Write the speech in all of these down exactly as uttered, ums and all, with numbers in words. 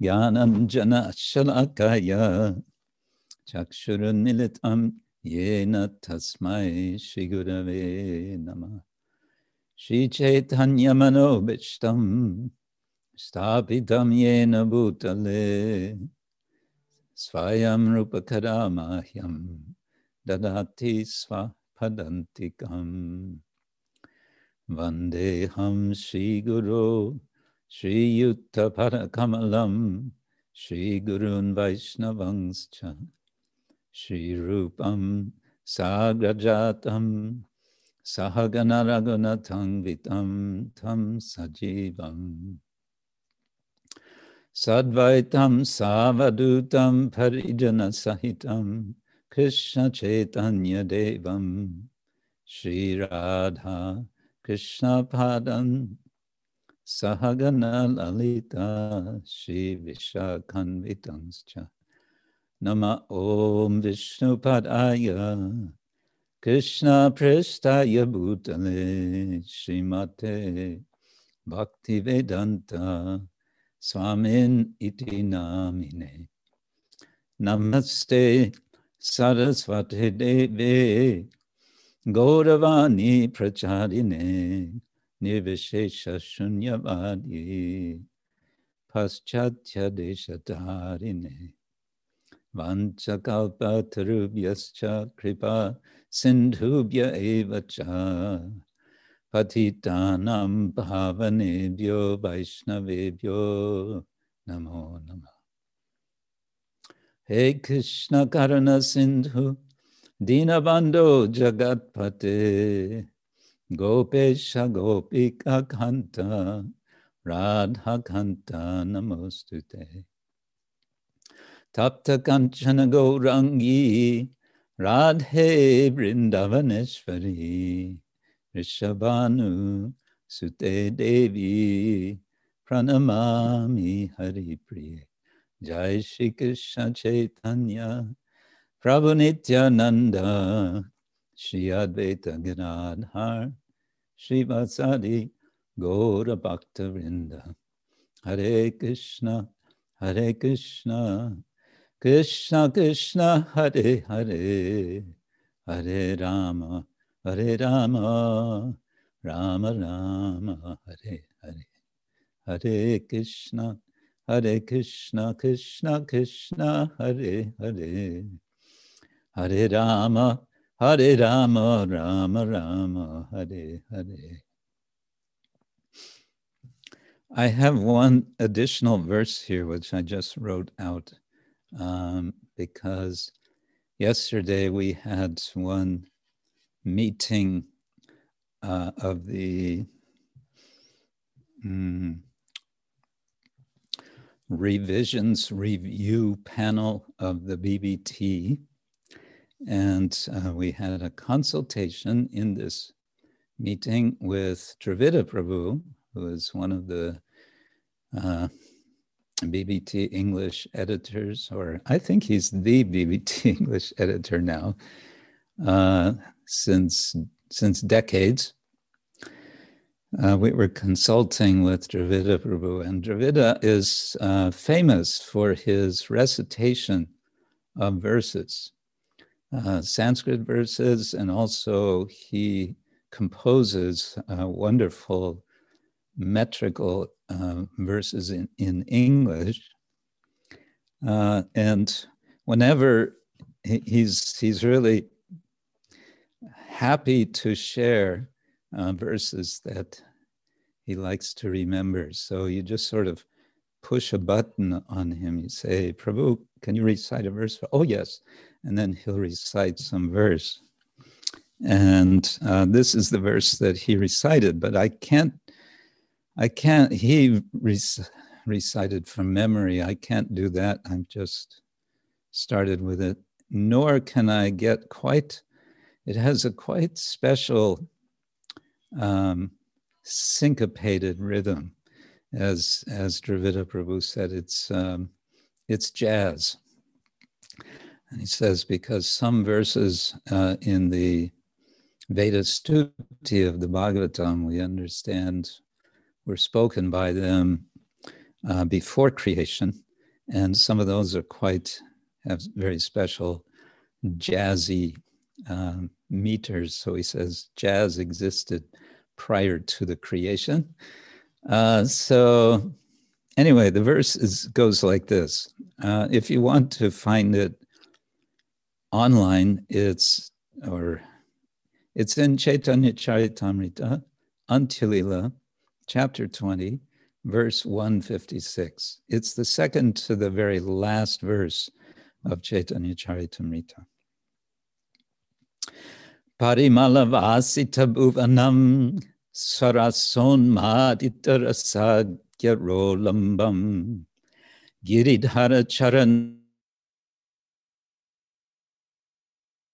Jnanam jana shalakaya chakshurunilitam yena tasmai shri gurave namah. Shri Chaitanya manobishtam stapitam yena bhutale svayam rupakaramahyam dadati svapadantikam. Vandeham Shri Guru Shri Yutta Parakamalam Shri Gurun Vaishnavangscha Shri Rupam Sagrajatam Sahagana Ragunatam Vitam Tam Sajivam Sadvaitam Savadutam Parijana Sahitam Krishna Chaitanya Devam Shri Radha Krishna Padan Sahagana Lalita Shri Vishakanvitanscha Nama Om Vishnu Padaya Krishna Prestaya Bhutale Shrimate Bhaktivedanta Swamin Iti Namine Namaste Sarasvati Deve Gauravani Pracharine Nirvishesha Shunyavadi Paschatya Deshatarine Vanchakalpa Tarubhyascha Kripa Sindhubhya Evacha Patitanam Bhavanebhyo Vaishnavebhyo Namo Namah. Hey Krishna Karana Sindhu Dinabandho Jagatpate Gopesha Gopika Kanta Radha Kanta Namostute Tapta Kanchana Gaurangi Radhe Vrindavaneshvari Rishabhanu Sute Devi Pranamami Haripriye Jai Shri Krishna Chaitanya Prabhu Nityananda, Shri Advaita Gadadhar, Shri Vasadi, Gaura Bhakta Vrinda. Hare Krishna, Hare Krishna, Krishna Krishna, Hare Hare, Hare Rama, Hare Rama, Rama Rama, Hare Hare. Hare Krishna, Hare Krishna, Krishna Krishna, Hare Hare. Hare Rama, Hare Rama, Rama Rama, Hare Hare. I have one additional verse here, which I just wrote out, um, because yesterday we had one meeting uh, of the um, revisions review panel of the B B T. And uh, we had a consultation in this meeting with Dravida Prabhu, who is one of the uh, B B T English editors, or I think he's the B B T English editor now, uh, since, since decades. Uh, we were consulting with Dravida Prabhu, and Dravida is uh, famous for his recitation of verses. Uh, Sanskrit verses, and also he composes uh, wonderful metrical uh, verses in, in English. Uh, and whenever he's, he's really happy to share uh, verses that he likes to remember. So you just sort of push a button on him. You say, Prabhu, can you recite a verse? Oh, yes. And then he'll recite some verse. And uh, this is the verse that he recited, but I can't, I can't, he rec- recited from memory. I can't do that. I've just started with it. Nor can I get quite, it has a quite special um, syncopated rhythm. As, as Dravida Prabhu said, it's, um, it's jazz. And he says, because some verses uh, in the Veda Stuti of the Bhagavatam, we understand, were spoken by them uh, before creation, And some of those are quite, have very special jazzy um, meters. So he says jazz existed prior to the creation. Uh, so anyway, the verse is, goes like this. Uh, if you want to find it online, it's or it's in Chaitanya Charitamrita, Antilila, chapter twenty, verse one fifty-six. It's the second to the very last verse of Chaitanya Charitamrita. Parimalavasita bhuvanam sarason maditarasadya rolambam giridhara charan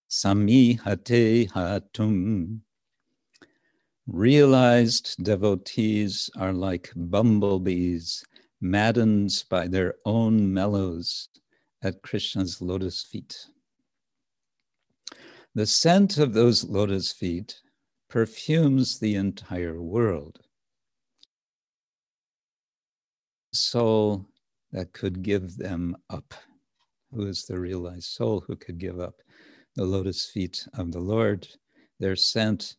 samihate hatum. Realized devotees are like bumblebees, maddened by their own mellows at Krishna's lotus feet. The scent of those lotus feet perfumes the entire world. Soul that could give them up. Who is the realized soul who could give up the lotus feet of the Lord? Their scent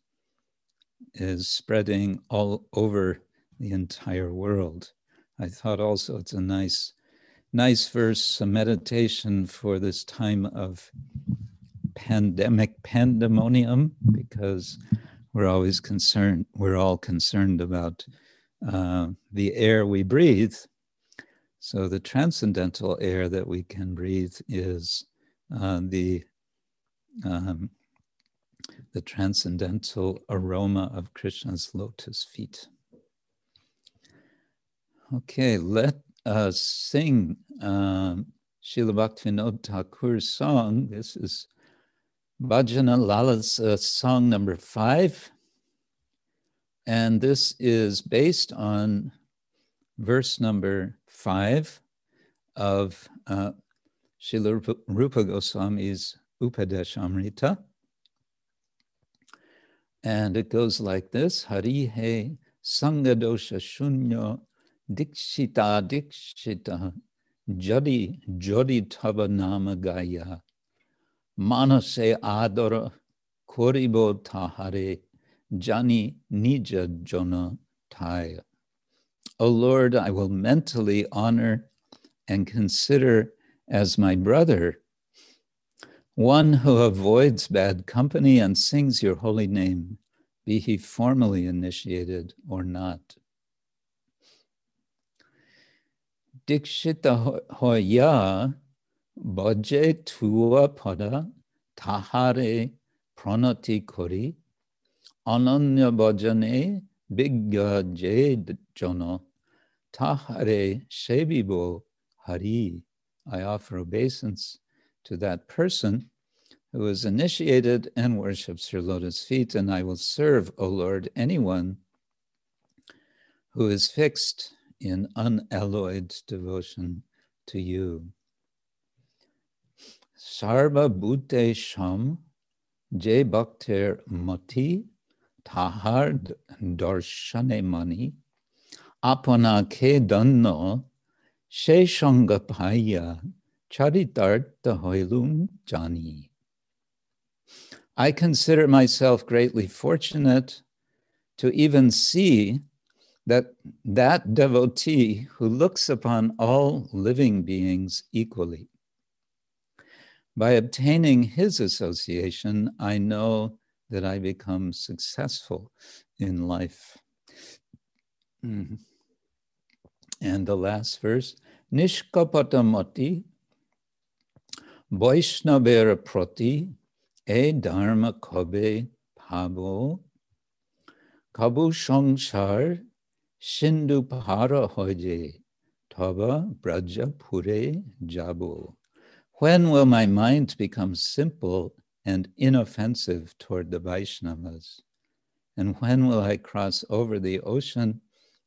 is spreading all over the entire world. I thought also it's a nice, nice verse, a meditation for this time of pandemic pandemonium, because we're always concerned, we're all concerned about uh, the air we breathe. So the transcendental air that we can breathe is uh, the um, the transcendental aroma of Krishna's lotus feet. Okay, let us sing um, Śrīla Bhaktivinoda Thakur's song. This is Bhajana Lala's uh, song number five. And this is based on verse number five of uh, Śrīla Rūpa, Rūpa Goswami's Upadeshamrita. And it goes like this: Harihe Sangadosha Shunyo Dikshita Dikshita Jadi Jodi Tava Nama Gaya Manase Adora Koribo Tahare Jani Nija Jona Taya. O Lord, I will mentally honor and consider as my brother one who avoids bad company and sings your holy name, be he formally initiated or not. Dikshita hoya bhaje tua pada tahare pranati kori ananya bhajane bigga jade jono tahare shebibo hari. I offer obeisance to that person who is initiated and worships your lotus feet, and I will serve, O Lord, anyone who is fixed in unalloyed devotion to you. Sarva bhute sham je bhakter mati tahar darshane mani apana ke danno she shangapaya Charitartha hoilum jani. I consider myself greatly fortunate to even see that that devotee who looks upon all living beings equally. By obtaining his association, I know that I become successful in life. Mm-hmm. And the last verse, Nishkapatamati Vaishnavera prati e dharma kabe pabo kabu shangshar shindu pahara hoje tava braja pure jabo. When will my mind become simple and inoffensive toward the Vaishnavas? And when will I cross over the ocean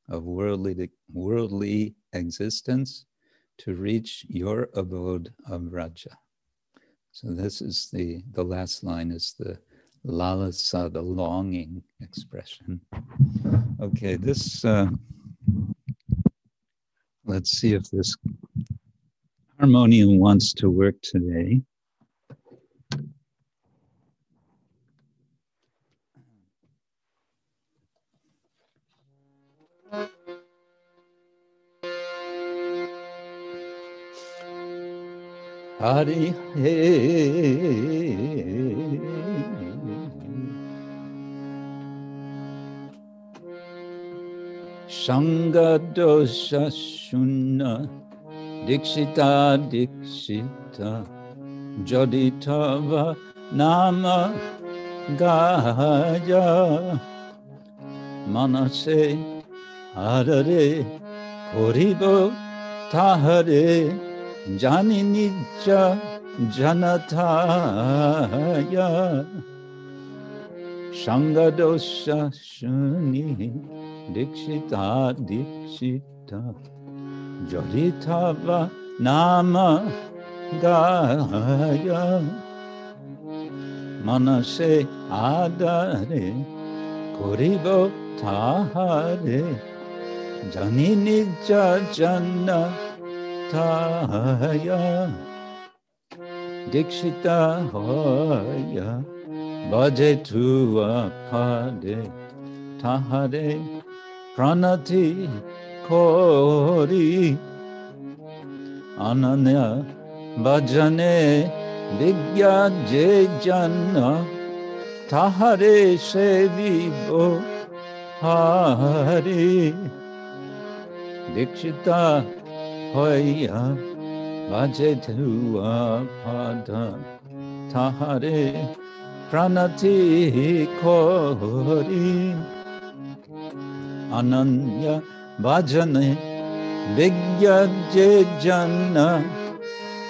of worldly, worldly existence to reach your abode of Raja? So this is the, the last line is the lalasa, the longing expression. Okay, this, uh, let's see if this Harmonium wants to work today. Hari Sangha dosha sunna dikshita dikshita joditava nama gaja manase harare koribo tahare Jani nitya janataya Sangha dosha shuni dikshita dikshita Joditava nama gaya Manase adare koribo tahare Jani nitya janataya Taya Dikshita hoya Bhajetua pade Tahare Pranati kori Ananya Bhajane Vigya Jejana Tahare Sevibo Hari Dikshita Hoya Vajetua Pada Tahare Pranati Kori Ananya Vajane Vigya Jejana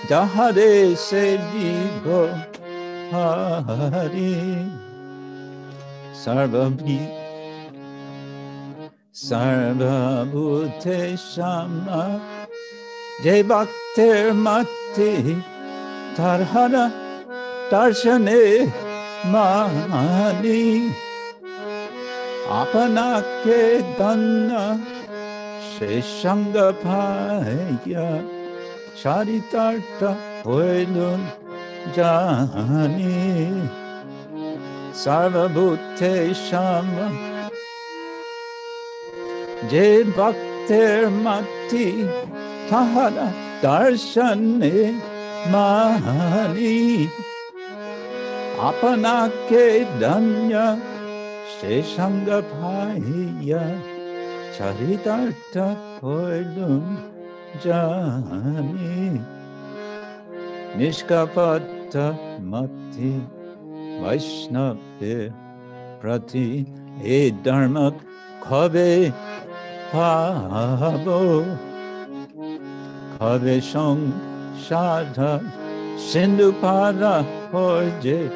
Dahare Sevibo Hari Sarvabhi Sarvabhute Shama Jai Bhaktir Mati Tarhara Darshane Mani Apanake Dhanna Sheshanga Paya Charitartha Hoilun Jani Sarvabhute Shama Jai Bhaktir Mati Tahara darshane mani apanake danya sheshanga bhaya charitartha koilum jani nishkapatta mati vaishnave prati e dharmak kave pabo Hare Shang Shadha Sindhupada Hoje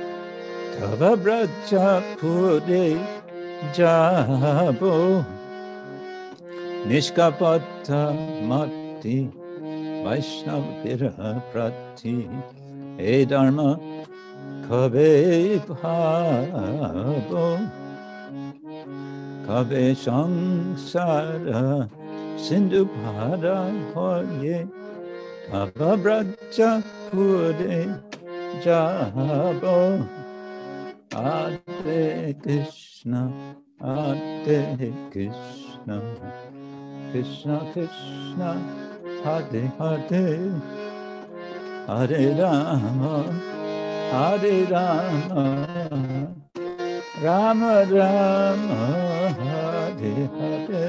Tava Braja Pure Jabo Nishkapata Mati Vaishnavira Prati E Dharma Kabe Bhavo Kabe Sangsara Sindhupada hoye Kavabraja Pure Jabo Ate Krishna Ate Krishna Krishna Krishna Hare Hare Hare Rama Hare Rama Rama Rama Hare Hare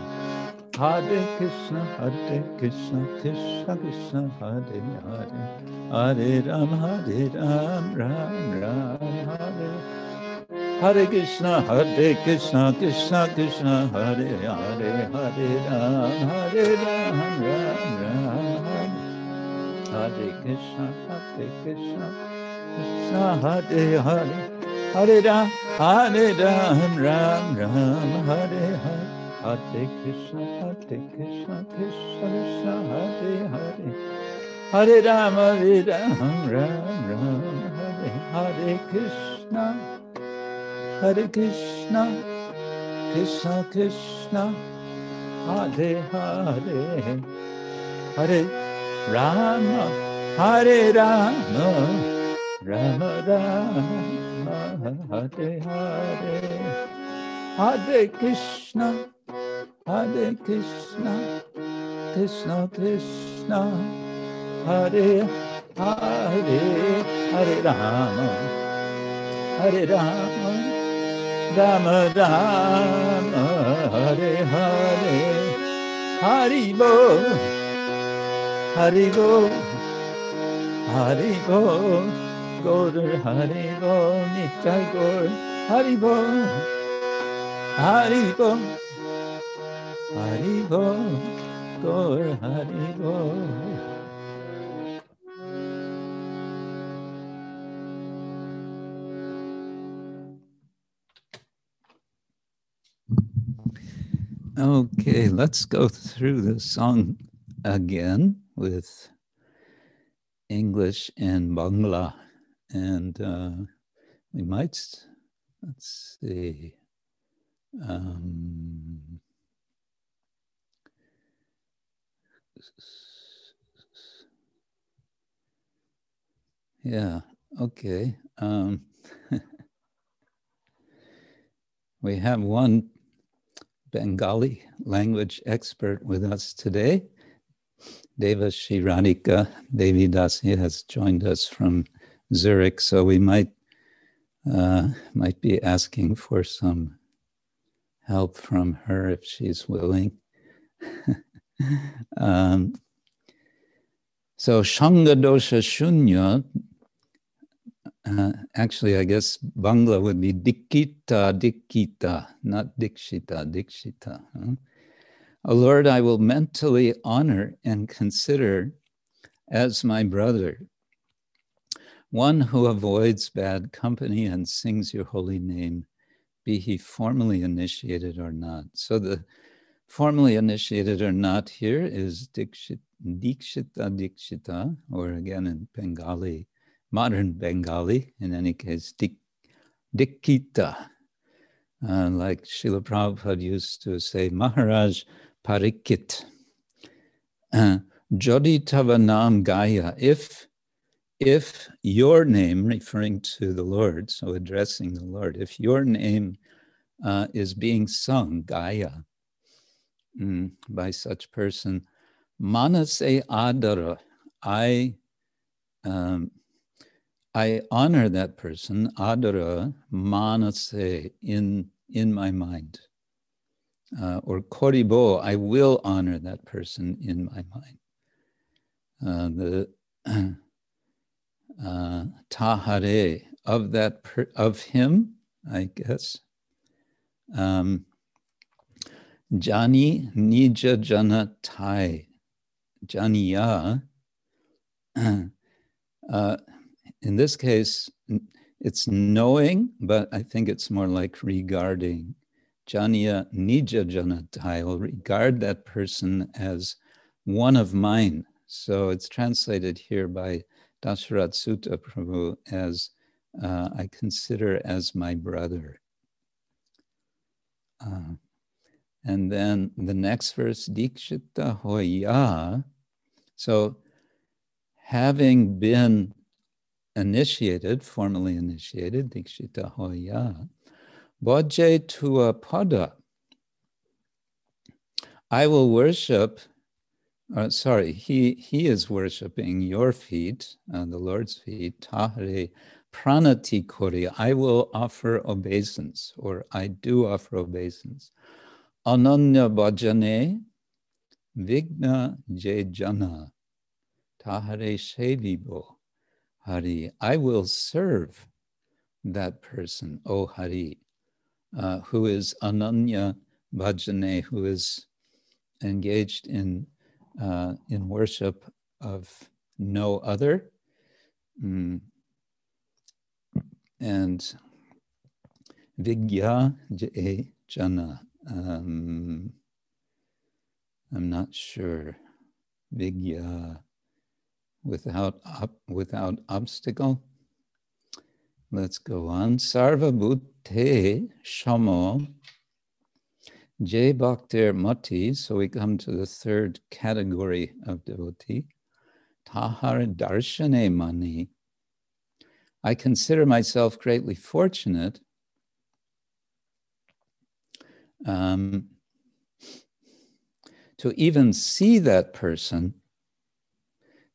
Hare Krishna, Hare Krishna, Krishna Krishna, Hare Hare. Hare Rama, Hare Rama, Rama Rama, Hare. Hare Krishna, Hare Krishna, Krishna Krishna, Hare Hare, Hare Ram, Hare Ram, Ram Ram Hare. Hare Krishna, Hare Krishna, Krishna Hare Hare, Hare Ram, Hare Ram, Ram Ram Hare Hare. Hare Krishna, Hare Krishna, Krishna Krishna, Hare Hare, Hare Ram, Hare Ram, Ram Ram Hare. Hare Krishna, Hare Krishna, Krishna Krishna, Hare Hare. Hare Rama, Hare Rama, Rama Rama, Hare Hare. Hare Krishna, Hare Krishna, Krishna Krishna, Hare Hare. Hare Rama, Hare Rama, Rama Rama, Hare Hare. Hari Bo, Hari Bo, Hari Bo, Gaur Hari Bo, Nitai Gaur Hari Bo, Hari Bo, Hari Bo, Gaur Hari Bo. Okay, let's go through the song again with English and Bangla. And uh, we might, let's see. Um, yeah, okay. Um, we have one Bengali language expert with us today. Deva Shiranika Devi Dasi has joined us from Zurich, so we might uh, might be asking for some help from her if she's willing. um, so Shanga Dosha Shunya, uh, actually I guess Bangla would be Dikita, Dikita, not Dikshita, Dikshita. Huh? O Lord, I will mentally honor and consider as my brother one who avoids bad company and sings your holy name, be he formally initiated or not. So the formally initiated or not here is Dikshita, Dikshita, Dikshita, or again in Bengali, modern Bengali, in any case, dik, Dikita. Uh, like Śrīla Prabhupāda used to say, Maharaj Parikit. Uh, Jodi tava nam gaya, if, if your name, referring to the Lord, so addressing the Lord, if your name uh, is being sung, gaya, mm, by such person, manase adara, I, um, I honor that person, adara, manase, in, in my mind. Uh, or koribo, I will honor that person in my mind. Uh, the uh, tahare, of that, per, of him, I guess. Um, jani nija janatai, janiya, uh, in this case, it's knowing, but I think it's more like regarding. Janiya nija janatai, will regard that person as one of mine. So it's translated here by Dasharatha Suta Prabhu as uh, I consider as my brother. Uh, and then the next verse, Dikshita hoya. So having been initiated, formally initiated, Dikshita hoya, Bhaje tua pada, I will worship Uh, sorry, he he is worshipping your feet, uh, the Lord's feet. Tahare pranati kori, I will offer obeisance, or I do offer obeisance. Ananya bhajane vigna jejana tahare shevibo hari, I will serve that person, O Hari, uh, who is ananya bhajane, who is engaged in Uh, in worship of no other. Mm. And Vigya Jai Jana. Um, I'm not sure. Vigya, without, op, without obstacle. Let's go on. Sarva Bhute Shamo. Jai Bhaktir Mati, so we come to the third category of devotee. Tahar Darshane Mani. I consider myself greatly fortunate um, to even see that person,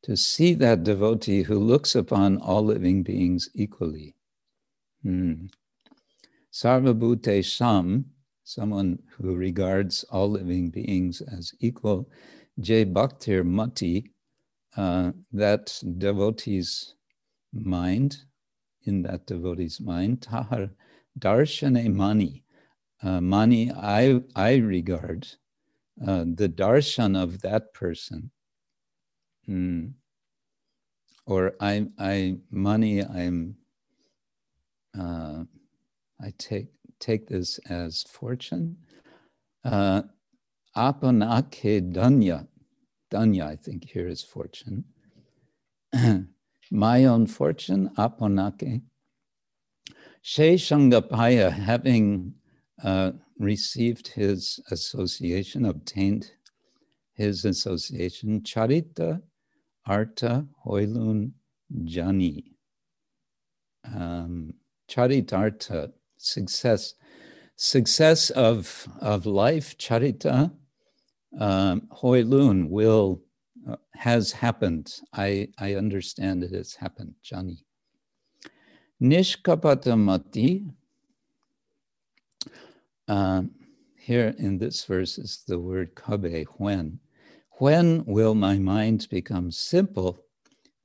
to see that devotee who looks upon all living beings equally. Hmm. Sarva Bhute Sham, someone who regards all living beings as equal. Jai Bhaktir Mati, uh, that devotee's mind, in that devotee's mind. Tahar Darshane Mani. Uh, mani, I, I regard uh, the darshan of that person. Mm. Or I, I, mani, I'm, uh, I take, take this as fortune. Uh, Apanake Danya. Danya, I think, here is fortune. My own fortune, Apanake. Sheshangapaya, having uh, received his association, obtained his association, Charita Arta Hoilun Jani. Um, Charitartha, success, success of of life, charita, um, hoilun, will, uh, has happened. I I understand it has happened, Jani. Nishkapatamati. Uh, here in this verse is the word kabe, when. When will my mind become simple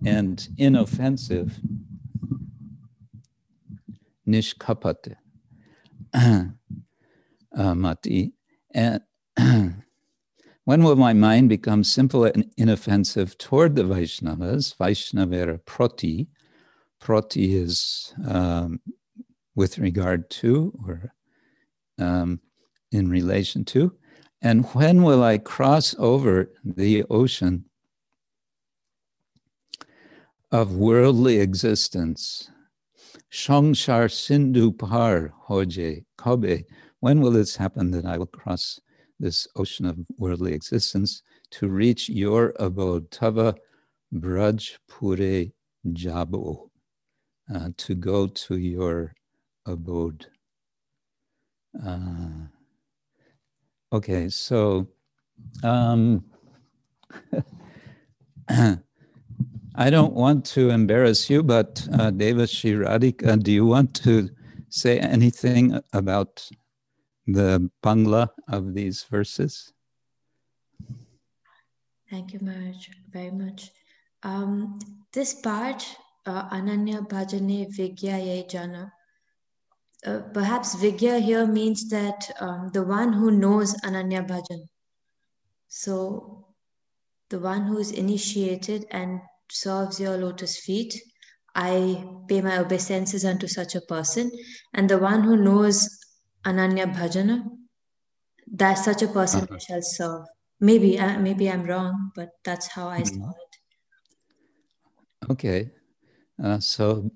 and inoffensive? Nishkapate. Uh, mati, and when will my mind become simple and inoffensive toward the Vaishnavas? Vaishnavera proti. Proti is um, with regard to, or um, in relation to. And when will I cross over the ocean of worldly existence? Shangshar Sindhu Par Hoje Kobe. When will this happen that I will cross this ocean of worldly existence to reach your abode? Tava Braj Pure Jabo. Uh, to go to your abode. Uh, okay, so um, I don't want to embarrass you, but uh, Deva Shiranika, do you want to say anything about the Bangla of these verses? Thank you, Maharaj, very much. Um, this part, uh, Ananya Bhajane Vigyaye Jana, uh, perhaps Vigya here means that um, the one who knows Ananya Bhajan. So the one who is initiated and serves your lotus feet, I pay my obeisances unto such a person. And the one who knows Ananya Bhajana, that such a person uh-huh. shall serve. Maybe, uh, maybe I'm wrong, but that's how I mm-hmm. saw it. Okay, uh, so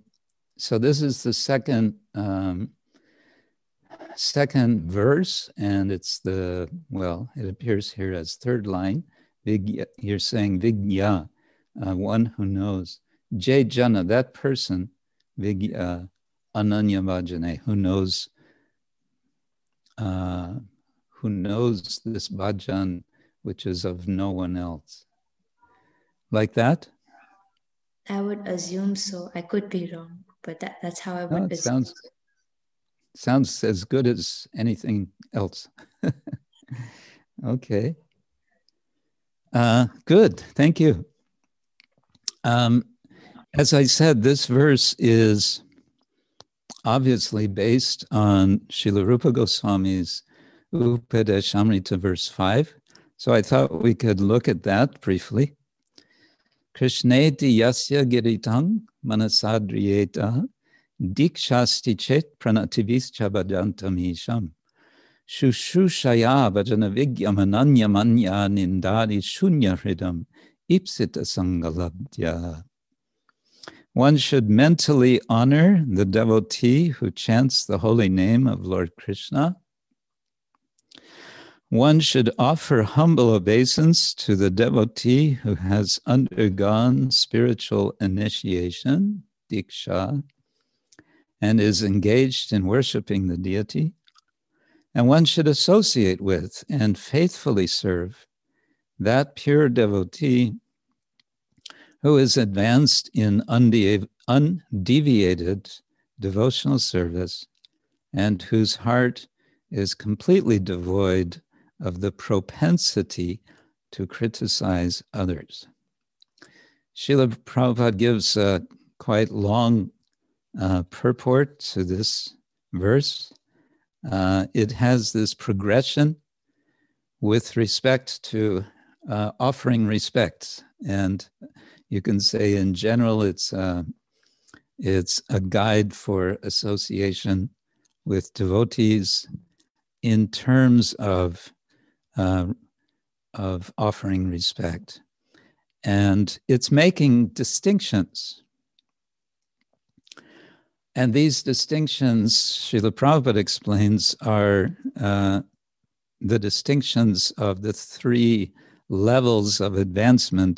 so this is the second um, second verse, and it's the well, it appears here as third line. Vigya, you're saying Vigya. Uh, one who knows. Jai Jana, that person, Vigya Ananya Bhajane, who knows uh, who knows this bhajan which is of no one else. Like that? I would assume so. I could be wrong, but that, that's how I would no, it assume. Sounds, sounds as good as anything else. Okay. Uh, good. Thank you. Um, as I said, this verse is obviously based on Śrīla Rūpa Goswami's Upadeshamrita verse five. So I thought we could look at that briefly. Krishneti yasya giritang manasadriyeta dikshasti chet pranativis chabadantam isham shushushaya vajanavigyam ananya manya nindari shunya hridam ipsita sangalabdya. One should mentally honor the devotee who chants the holy name of Lord Krishna. One should offer humble obeisance to the devotee who has undergone spiritual initiation, diksha, and is engaged in worshiping the deity. And one should associate with and faithfully serve that pure devotee who is advanced in undevi- undeviated devotional service and whose heart is completely devoid of the propensity to criticize others. Śrīla Prabhupada gives a quite long uh, purport to this verse. Uh, it has this progression with respect to uh, offering respect. And you can say in general, it's a, it's a guide for association with devotees in terms of Uh, of offering respect. And it's making distinctions. And these distinctions, Śrīla Prabhupada explains, are uh, the distinctions of the three levels of advancement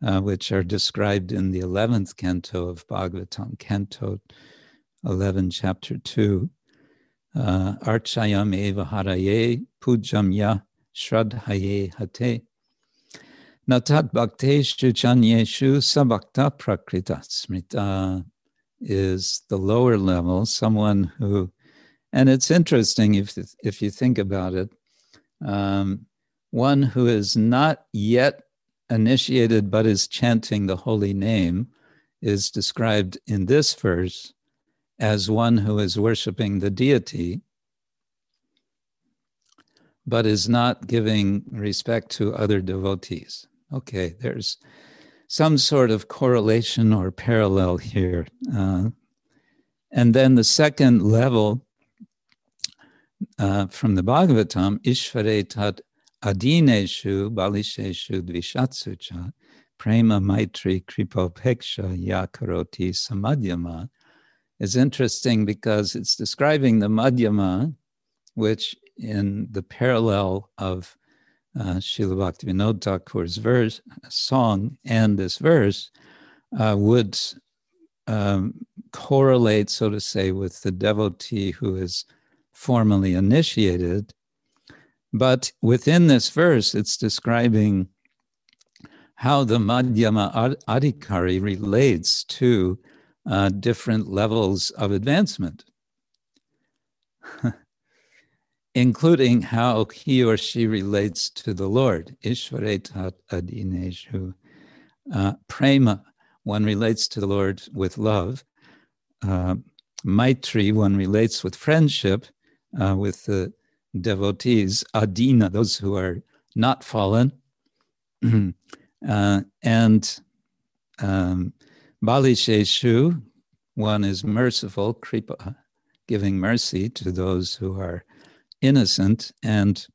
uh, which are described in the eleventh canto of Bhagavatam, canto eleven, chapter two. Uh, Archayam eva haraye pujam ya Shraddhaye hate. Natat bhakteshu chanyeshu sabhakta prakrita smrita is the lower level, someone who, and it's interesting if, if you think about it, um, one who is not yet initiated but is chanting the holy name is described in this verse as one who is worshiping the deity, but is not giving respect to other devotees. Okay, there's some sort of correlation or parallel here. Uh, and then the second level uh, from the Bhagavatam, Ishvare tat adineshu balisheshu dvishatsucha prema maitri kripopeksha yakaroti samadhyama, is interesting because it's describing the madhyama, which in the parallel of uh, Śrīla Bhaktivinoda Thakur's verse, song and this verse uh, would um, correlate, so to say, with the devotee who is formally initiated. But within this verse, it's describing how the Madhyama Adhikari relates to uh, different levels of advancement. Including how he or she relates to the Lord. Ishvaretat adineshu uh, prema, one relates to the Lord with love. Uh, maitri, one relates with friendship uh, with the devotees. Adina, those who are not fallen. uh, and um, balisheshu, one is merciful, kripa, giving mercy to those who are innocent, and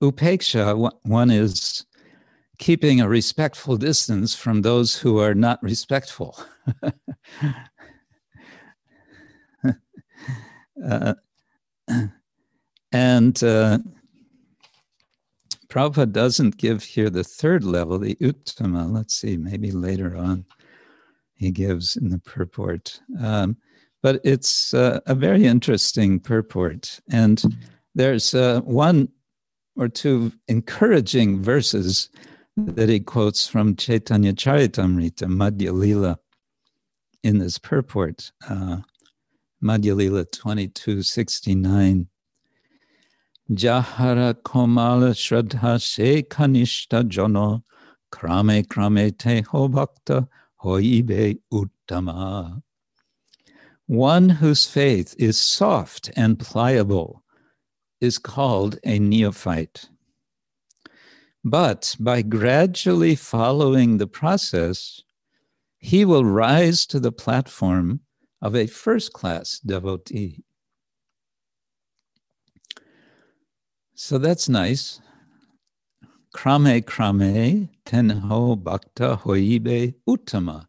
upeksha, one is keeping a respectful distance from those who are not respectful. uh, and uh, Prabhupada doesn't give here the third level, the uttama. Let's see, maybe later on he gives in the purport. Um, but it's uh, a very interesting purport. And there's uh, one or two encouraging verses that he quotes from Chaitanya Charitamrita, Madhya Lila, in this purport, uh, Madhya Lila twenty-two sixty-nine. Jahara komala shraddha se kanishta jono krame krame teho bhakta hoibe uttama. One whose faith is soft and pliable is called a neophyte. But by gradually following the process, he will rise to the platform of a first-class devotee. So that's nice. Krame krame tenho bhakta hoibe uttama.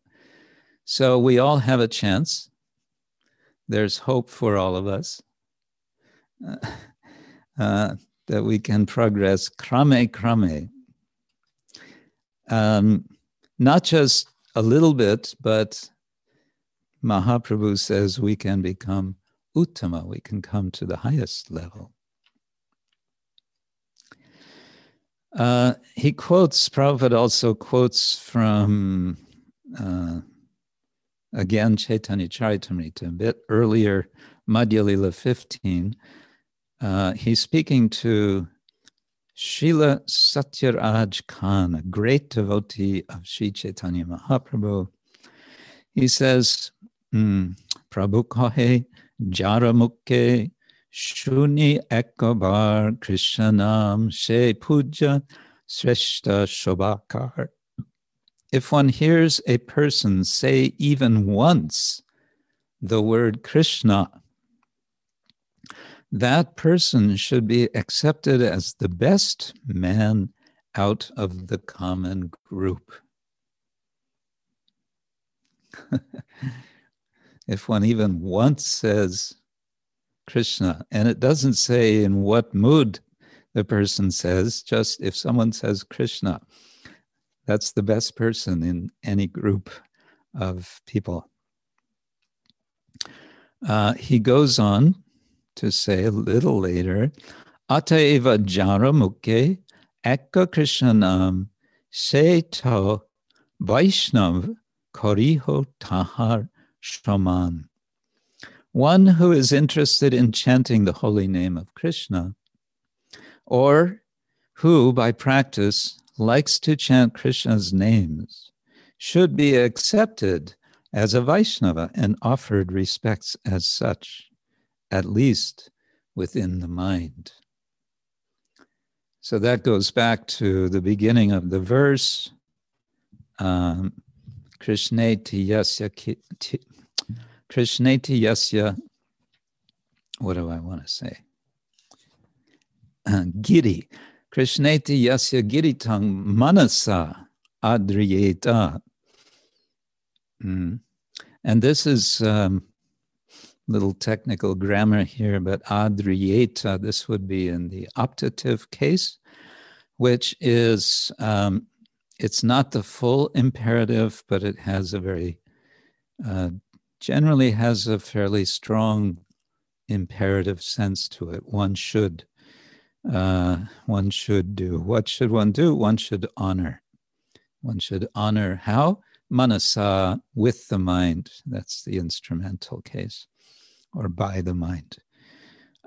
So we all have a chance. There's hope for all of us uh, uh, that we can progress krame krame. Um, not just a little bit, but Mahaprabhu says we can become uttama. We can come to the highest level. Uh, he quotes, Prabhupada also quotes from, uh, again, Chaitanya Charitamrita, a bit earlier, Madhya Lila fifteen. Uh, he's speaking to Srila Satyaraj Khan, a great devotee of Sri Chaitanya Mahaprabhu. He says, mm, Prabhu kahe jara mukke shuni ekabar krishanam she puja sreshta shobakar. If one hears a person say even once the word Krishna, that person should be accepted as the best man out of the common group. If one even once says Krishna, and it doesn't say in what mood the person says, just if someone says Krishna, that's the best person in any group of people. Uh, he goes on to say a little later, Ataiva jara mukke ekka krishanam seto vaishnav koriho tahar shaman. One who is interested in chanting the holy name of Krishna, or who by practice likes to chant Krishna's names, should be accepted as a Vaishnava and offered respects as such, at least within the mind. So that goes back to the beginning of the verse, um, Krishneti yasya ki, ti, Krishneti yasya, what do I want to say? Uh, giri. Krishneti yasya giritang manasa adriyeta. Mm. And this is a um, little technical grammar here, but adriyeta, this would be in the optative case, which is, um, it's not the full imperative, but it has a very uh, generally has a fairly strong imperative sense to it. One should, uh, one should do. What should one do? One should honor. One should honor how? Manasa, with the mind. That's the instrumental case, or by the mind.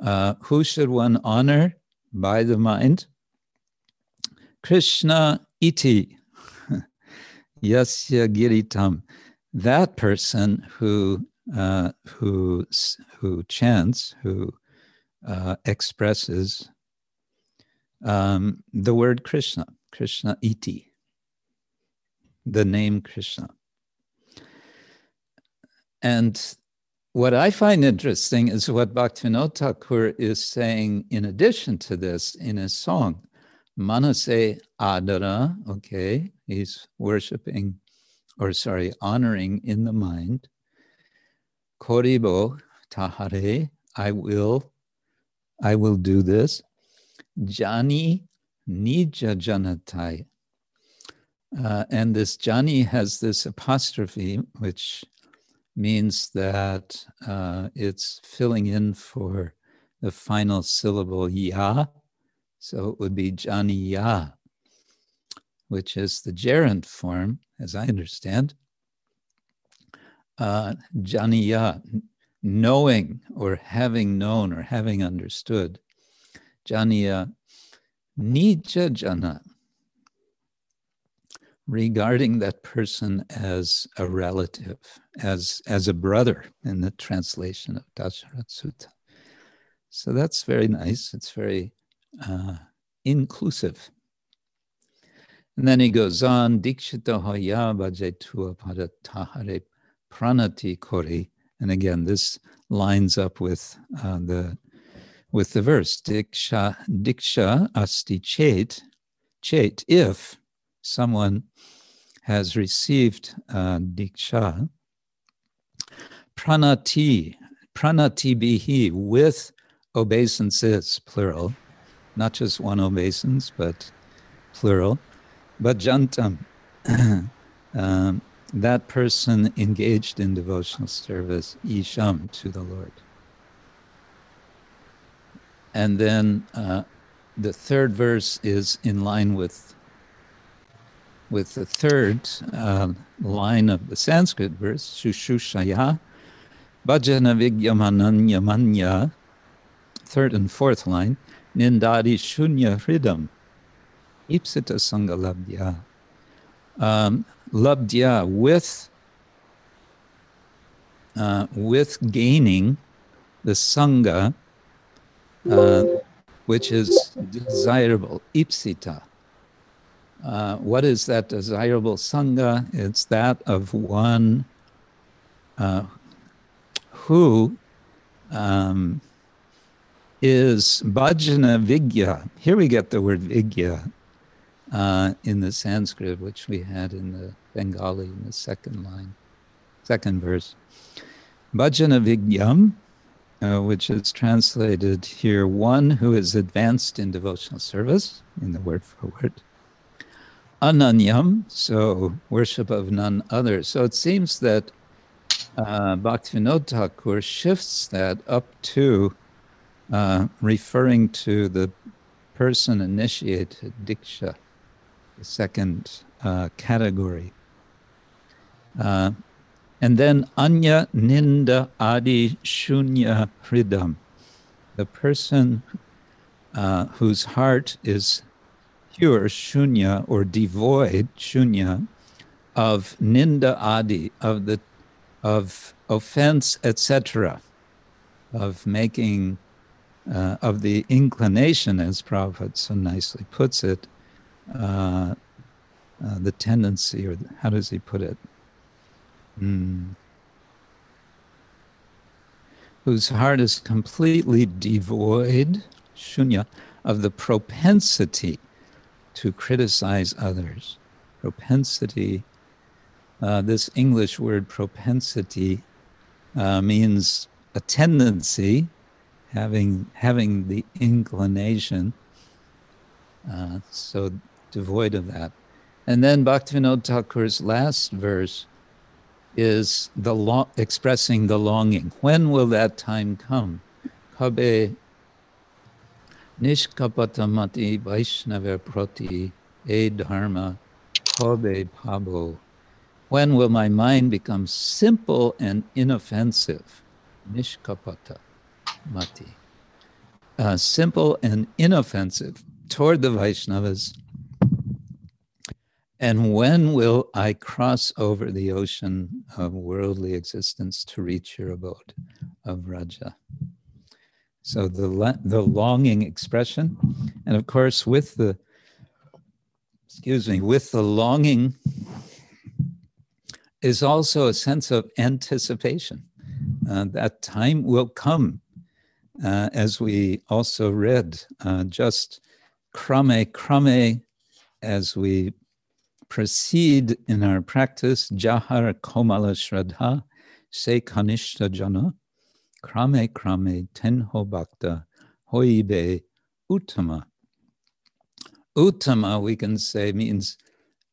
Uh, who should one honor by the mind? Krishna iti, yasya giritam. That person who uh, who who chants, who uh, expresses um, the word Krishna, Krishna iti, the name Krishna. And what I find interesting is what Bhaktivinoda Thakur is saying in addition to this in his song, Manase Adara. Okay, he's worshiping, or sorry, honoring in the mind. Koribo tahare, I will, I will do this. Jani nija janatai. Uh, and this jani has this apostrophe, which means that uh, it's filling in for the final syllable ya So it would be janiya, which is the gerund form, as I understand. Uh, janiya, knowing or having known or having understood. Janiya, nija jana, regarding that person as a relative, as, as a brother, in the translation of Dasharatha Suta. So that's very nice. It's very uh, inclusive. And then he goes on, Dikshita hoya bhajetua padatahare pranati kori. And again, this lines up with uh, the with the verse, Diksha, Diksha asti chet, chet, if someone has received uh, Diksha, pranati, pranati bihi, with obeisances, plural, not just one obeisance, but plural, bhajantam, um, that person engaged in devotional service, isham, to the Lord. And then uh, the third verse is in line with with the third uh, line of the Sanskrit verse, Shushusaya, Bhajana Vigyamananya Manya, third and fourth line, Nindadi Shunya Hridam, Ipsita Sangha Labdya. Um, labdya, with, uh, with gaining the Sangha, uh, which is desirable, ipsita. Uh, what is that desirable sangha? It's that of one uh, who um, is bhajana vigya. Here we get the word vigya uh, in the Sanskrit, which we had in the Bengali in the second line, second verse. Bhajana vigyam, uh, which is translated here, one who is advanced in devotional service, in the word for word. Ananyam, so worship of none other. So it seems that uh, Bhaktivinoda Thakur shifts that up to uh, referring to the person initiated, Diksha, the second uh, category. Uh, and then Anya Ninda Adi Shunya Hridam, the person uh, whose heart is pure, shunya, or devoid, shunya, of ninda adi, of the of offense, et cetera, of making uh, of the inclination, as Prabhupada so nicely puts it, uh, uh, the tendency, or the, how does he put it? Mm. Whose heart is completely devoid, shunya, of the propensity to criticize others. Propensity, uh, this English word propensity uh, means a tendency, having, having the inclination, uh, so devoid of that. And then Bhaktivinoda Thakur's last verse is the lo- expressing the longing. When will that time come? Kabe Nishkapatamati Vaishnava Prati E Dharma Kobe Pabo. When will my mind become simple and inoffensive? Nishkapatamati. Uh, simple and inoffensive toward the Vaishnavas. And when will I cross over the ocean of worldly existence to reach your abode of Raja? So the the longing expression, and of course with the, excuse me, with the longing is also a sense of anticipation. Uh, that time will come, uh, as we also read, uh, just krame krame, as we proceed in our practice, jahar komala shraddha se kanishta jana. Krame krame tenho bhakta hoibe uttama. Uttama, we can say, means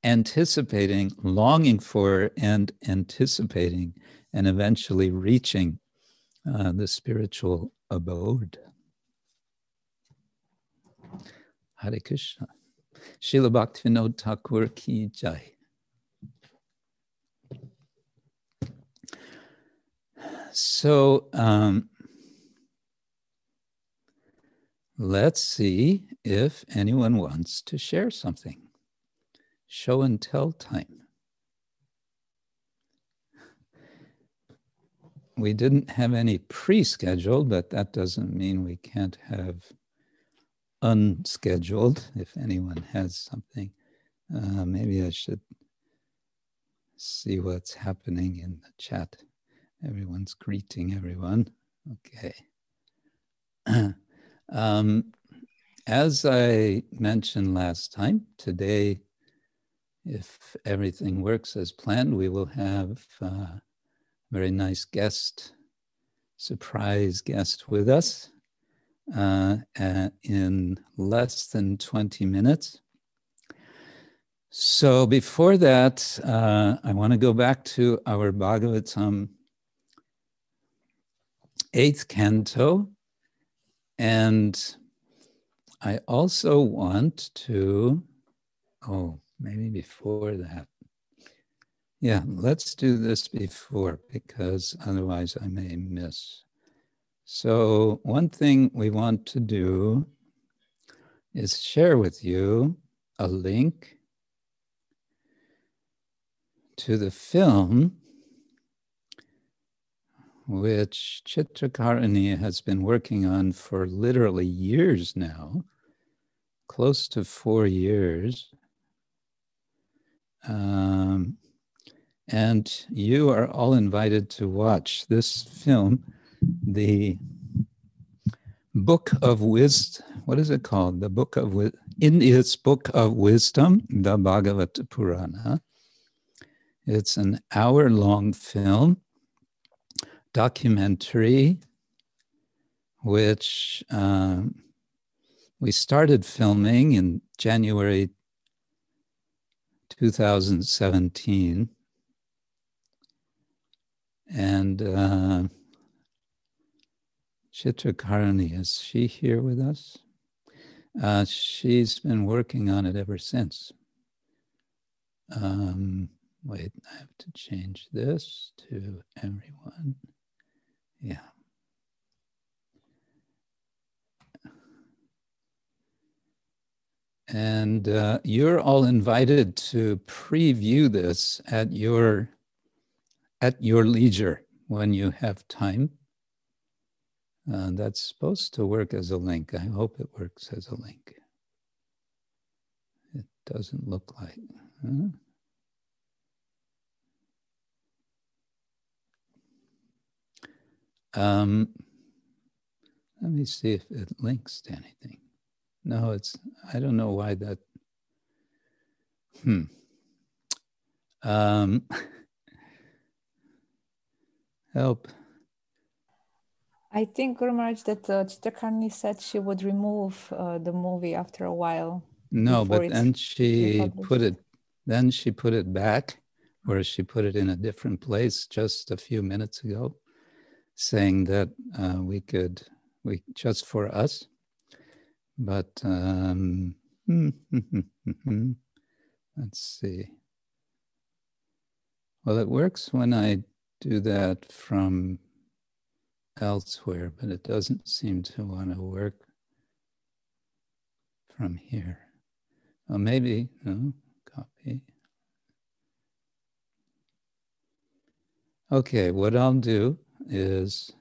anticipating, longing for, and anticipating, and eventually reaching uh, the spiritual abode. Hare Krishna. Śrīla Bhaktivinoda Thakur ki jai. So um, let's see if anyone wants to share something. Show and tell time. We didn't have any pre-scheduled, but that doesn't mean we can't have unscheduled. If anyone has something, uh, maybe I should see what's happening in the chat. Everyone's greeting everyone. Okay. um, as I mentioned last time, today, if everything works as planned, we will have uh, a very nice guest, surprise guest with us uh, at, in less than twenty minutes. So before that, uh, I want to go back to our Bhagavatam eighth canto, and I also want to, oh, maybe before that. Yeah, let's do this before, because otherwise I may miss. So one thing we want to do is share with you a link to the film which Chitrakarani has been working on for literally years now, close to four years. Um, and you are all invited to watch this film, the Book of Wisdom. What is it called? The Book of Wisdom. In its Book of Wisdom, the Bhagavata Purana. It's an hour-long film, documentary, which um, we started filming in January two thousand seventeen, and uh, Chitrakarani, is she here with us? Uh, she's been working on it ever since. Um, wait, I have to change this to everyone. Yeah. And uh, you're all invited to preview this at your at your leisure when you have time. Uh, that's supposed to work as a link. I hope it works as a link. It doesn't look like. Huh? Um, let me see if it links to anything. No, it's, I don't know why that, hmm. Um, help. I think, Guru Maharaj, that uh, Chitrakarani said she would remove uh, the movie after a while. No, but then she put it, then she put it back, or she put it in a different place just a few minutes ago, saying that uh, we could, we just for us, But um, let's see. Well, it works when I do that from elsewhere, but it doesn't seem to want to work from here. Well, maybe, no, copy. Okay, what I'll do is,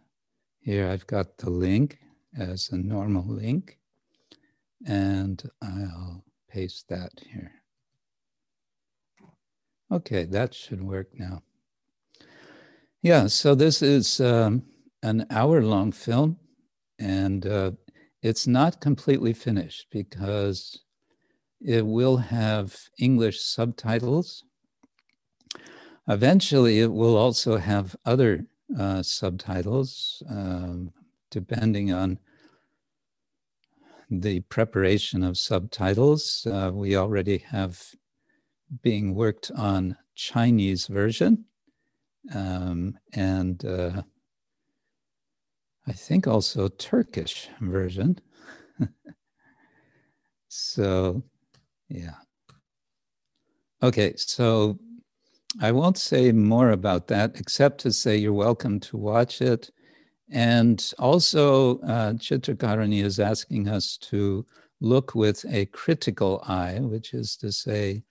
here I've got the link as a normal link. And I'll paste that here. Okay, that should work now. Yeah, so this is um, an hour-long film, and uh, it's not completely finished because it will have English subtitles. Eventually, it will also have other uh, subtitles, um, depending on the preparation of subtitles. Uh, we already have being worked on Chinese version. Um, and uh, I think also Turkish version. So, yeah. Okay, so I won't say more about that, except to say you're welcome to watch it. And also, uh, Chitrakarani is asking us to look with a critical eye, which is to say,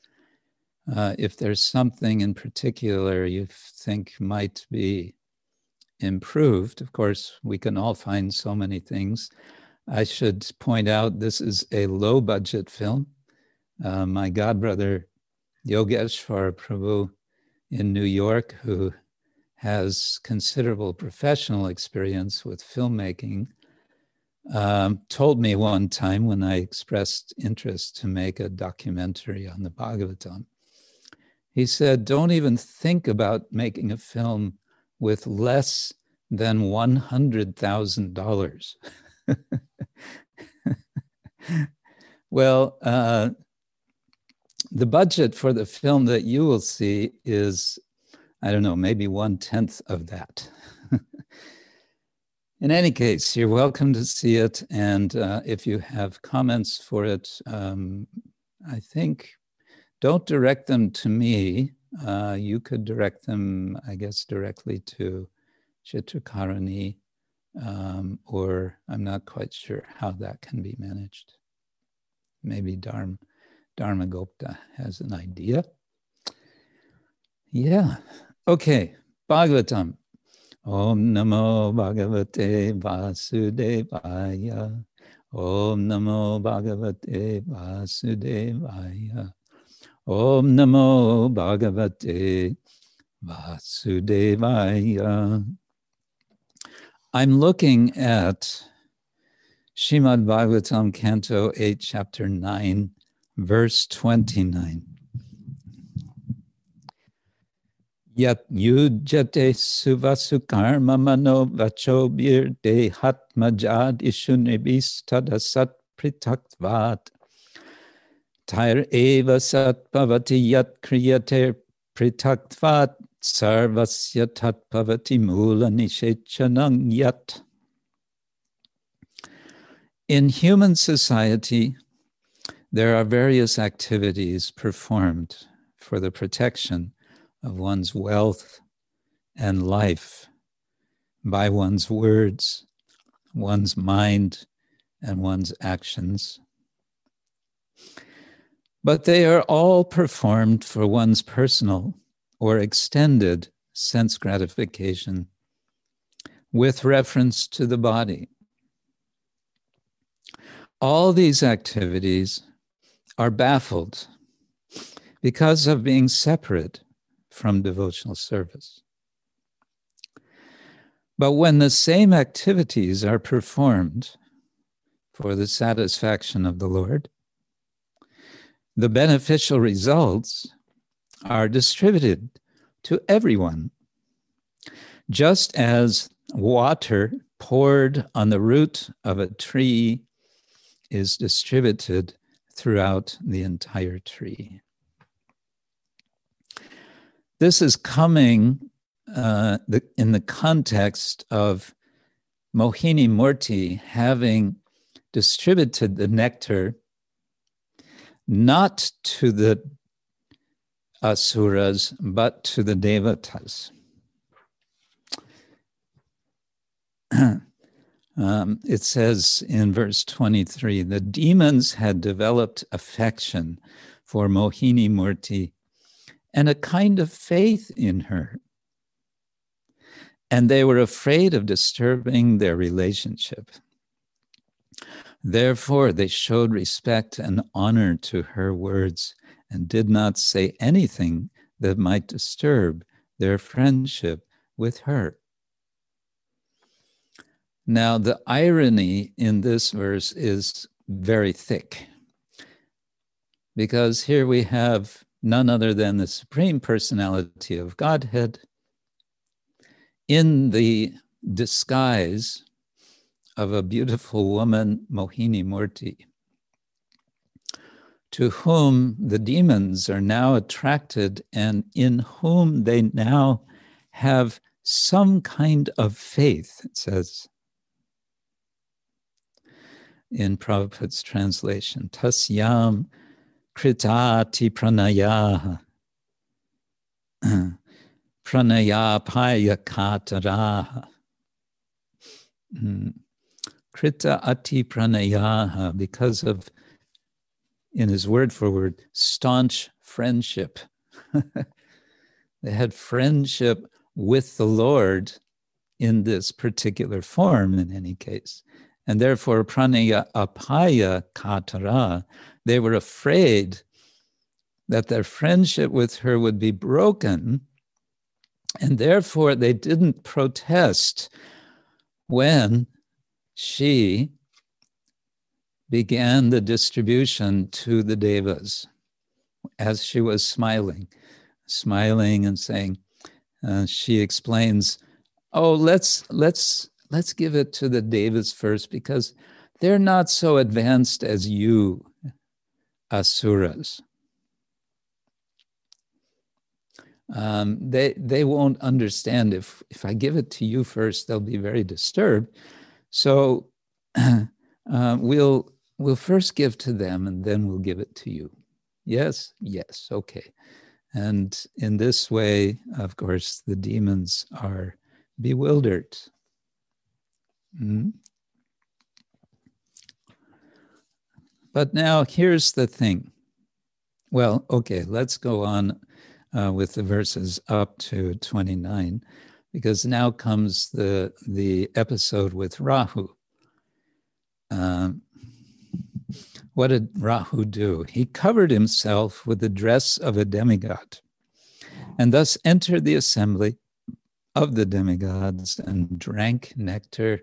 uh, if there's something in particular you think might be improved. Of course, we can all find so many things. I should point out this is a low-budget film. Uh, my godbrother, Yogeshwar Prabhu in New York, who has considerable professional experience with filmmaking, um, told me one time when I expressed interest to make a documentary on the Bhagavatam, he said, don't even think about making a film with less than one hundred thousand dollars. Well, uh, the budget for the film that you will see is, I don't know, maybe one-tenth of that. In any case, you're welcome to see it. And uh, if you have comments for it, um, I think, don't direct them to me. Uh, you could direct them, I guess, directly to Chitrakarani, um, or I'm not quite sure how that can be managed. Maybe Dharma. Dharma Gupta has an idea. Yeah. Okay. Bhagavatam. Om Namo Bhagavate Vasudevaya. Om Namo Bhagavate Vasudevaya. Om Namo Bhagavate Vasudevaya. I'm looking at Śrīmad Bhagavatam, Canto eight, Chapter nine. Verse twenty-nine. Yat yujate suvasukarma mano vachobir dehat majad ishunibis tadasat pritaktvat. Tair eva sat pavati yat kriyater pritaktvat sarvasya tat pavati mula nishechanang yat. In human society, there are various activities performed for the protection of one's wealth and life by one's words, one's mind, and one's actions. But they are all performed for one's personal or extended sense gratification with reference to the body. All these activities are baffled because of being separate from devotional service. But when the same activities are performed for the satisfaction of the Lord, the beneficial results are distributed to everyone, just as water poured on the root of a tree is distributed throughout the entire tree. This is coming uh, the, in the context of Mohini Murti having distributed the nectar not to the asuras, but to the devatas. Um, it says in verse twenty-three, the demons had developed affection for Mohini Murti and a kind of faith in her. And they were afraid of disturbing their relationship. Therefore, they showed respect and honor to her words and did not say anything that might disturb their friendship with her. Now, the irony in this verse is very thick, because here we have none other than the Supreme Personality of Godhead in the disguise of a beautiful woman, Mohini Murti, to whom the demons are now attracted and in whom they now have some kind of faith, it says. in Prabhupada's translation. Tasyam kritati pranaya. Pranaya paya kataraha. Krita ati pranayaha, because of, in his word for word, staunch friendship. They had friendship with the Lord in this particular form, in any case. And therefore, pranaya apaya katara, they were afraid that their friendship with her would be broken. And therefore, they didn't protest when she began the distribution to the devas, as she was smiling, smiling and saying, uh, she explains, oh, let's let's let's give it to the devas first, because they're not so advanced as you, asuras. Um, they they won't understand if if I give it to you first. They'll be very disturbed. So uh, we'll we'll first give to them, and then we'll give it to you. Yes, yes, okay. And in this way, of course, the demons are bewildered. Mm-hmm. But now here's the thing. Well, okay, let's go on uh, with the verses up to twenty-nine, because now comes the the episode with Rahu. Um, what did Rahu do? He covered himself with the dress of a demigod and thus entered the assembly of the demigods and drank nectar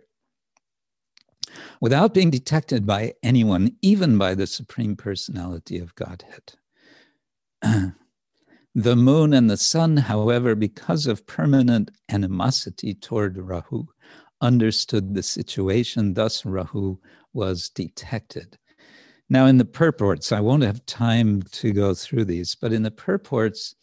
without being detected by anyone, even by the Supreme Personality of Godhead. The moon and the sun, however, because of permanent animosity toward Rahu, understood the situation. Thus, Rahu was detected. Now, in the purports, I won't have time to go through these, but in the purports,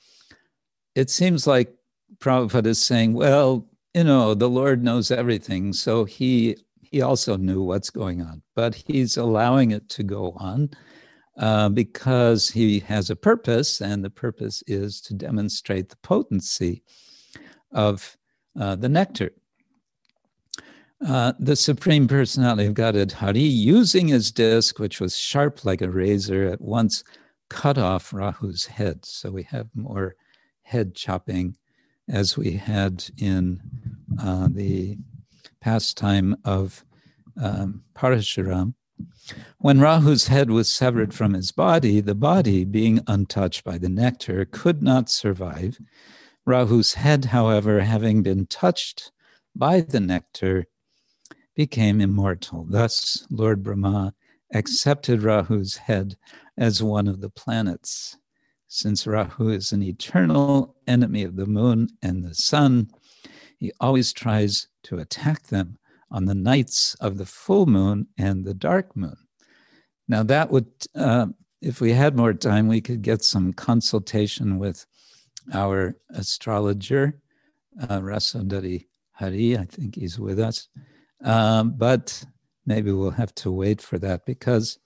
it seems like Prabhupada is saying, well, you know, the Lord knows everything, so he he also knew what's going on, but he's allowing it to go on uh, because he has a purpose, and the purpose is to demonstrate the potency of uh, the nectar. Uh, the Supreme Personality of Godhead, Hari, using his disc, which was sharp like a razor, at once cut off Rahu's head. So we have more head chopping, as we had in uh, the pastime of um, Parashuram. When Rahu's head was severed from his body, the body, being untouched by the nectar, could not survive. Rahu's head, however, having been touched by the nectar, became immortal. Thus, Lord Brahma accepted Rahu's head as one of the planets. Since Rahu is an eternal enemy of the moon and the sun, he always tries to attack them on the nights of the full moon and the dark moon. Now that would, uh, if we had more time, we could get some consultation with our astrologer, uh, Rasundari Hari. I think he's with us. Um, but maybe we'll have to wait for that, because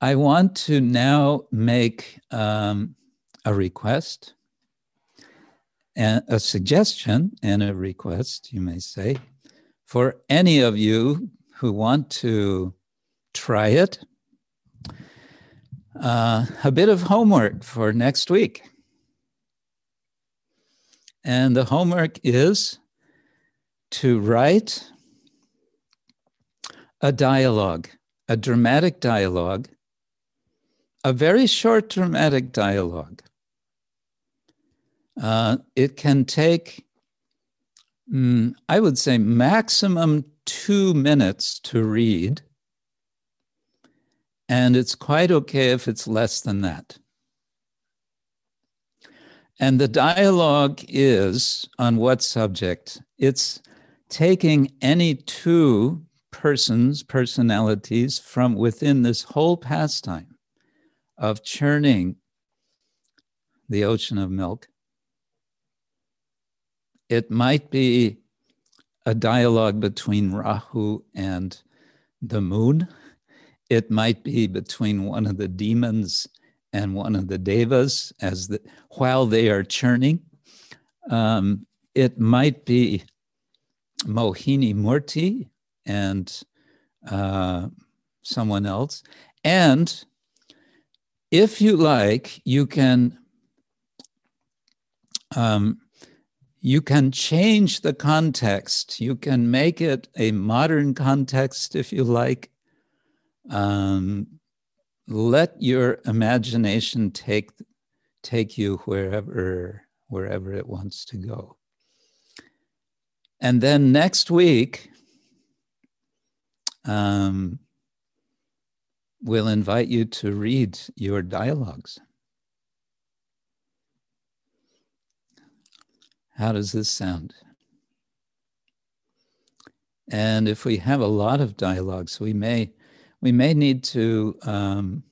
I want to now make um, a request, and a suggestion and a request, you may say, for any of you who want to try it, uh, a bit of homework for next week. And the homework is to write a dialogue, a dramatic dialogue, a very short dramatic dialogue. Uh, it can take, mm, I would say, maximum two minutes to read. And it's quite okay if it's less than that. And the dialogue is on what subject? It's taking any two persons, personalities from within this whole pastime of churning the ocean of milk. It might be a dialogue between Rahu and the mood. It might be between one of the demons and one of the devas as the, while they are churning. Um, it might be Mohini Murti and uh, someone else. And if you like, you can um, you can change the context. You can make it a modern context if you like. Um, let your imagination take take you wherever wherever it wants to go. And then next week, um, we'll invite you to read your dialogues. How does this sound? And if we have a lot of dialogues, we may we may need to um,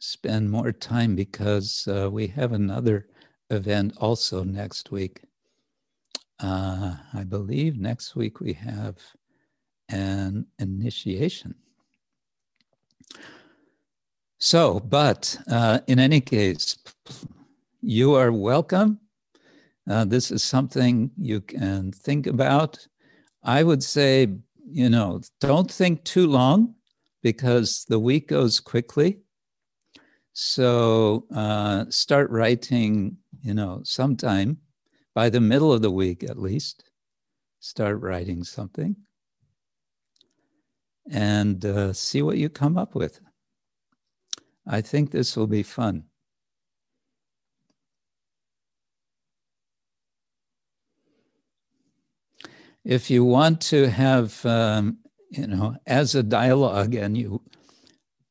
spend more time, because uh, we have another event also next week. Uh, I believe next week we have an initiation. So, but uh, in any case, you are welcome. Uh, this is something you can think about. I would say, you know, don't think too long, because the week goes quickly. So uh, start writing, you know, sometime. By the middle of the week, at least, start writing something and uh, see what you come up with. I think this will be fun. If you want to have, um, you know, as a dialogue, and you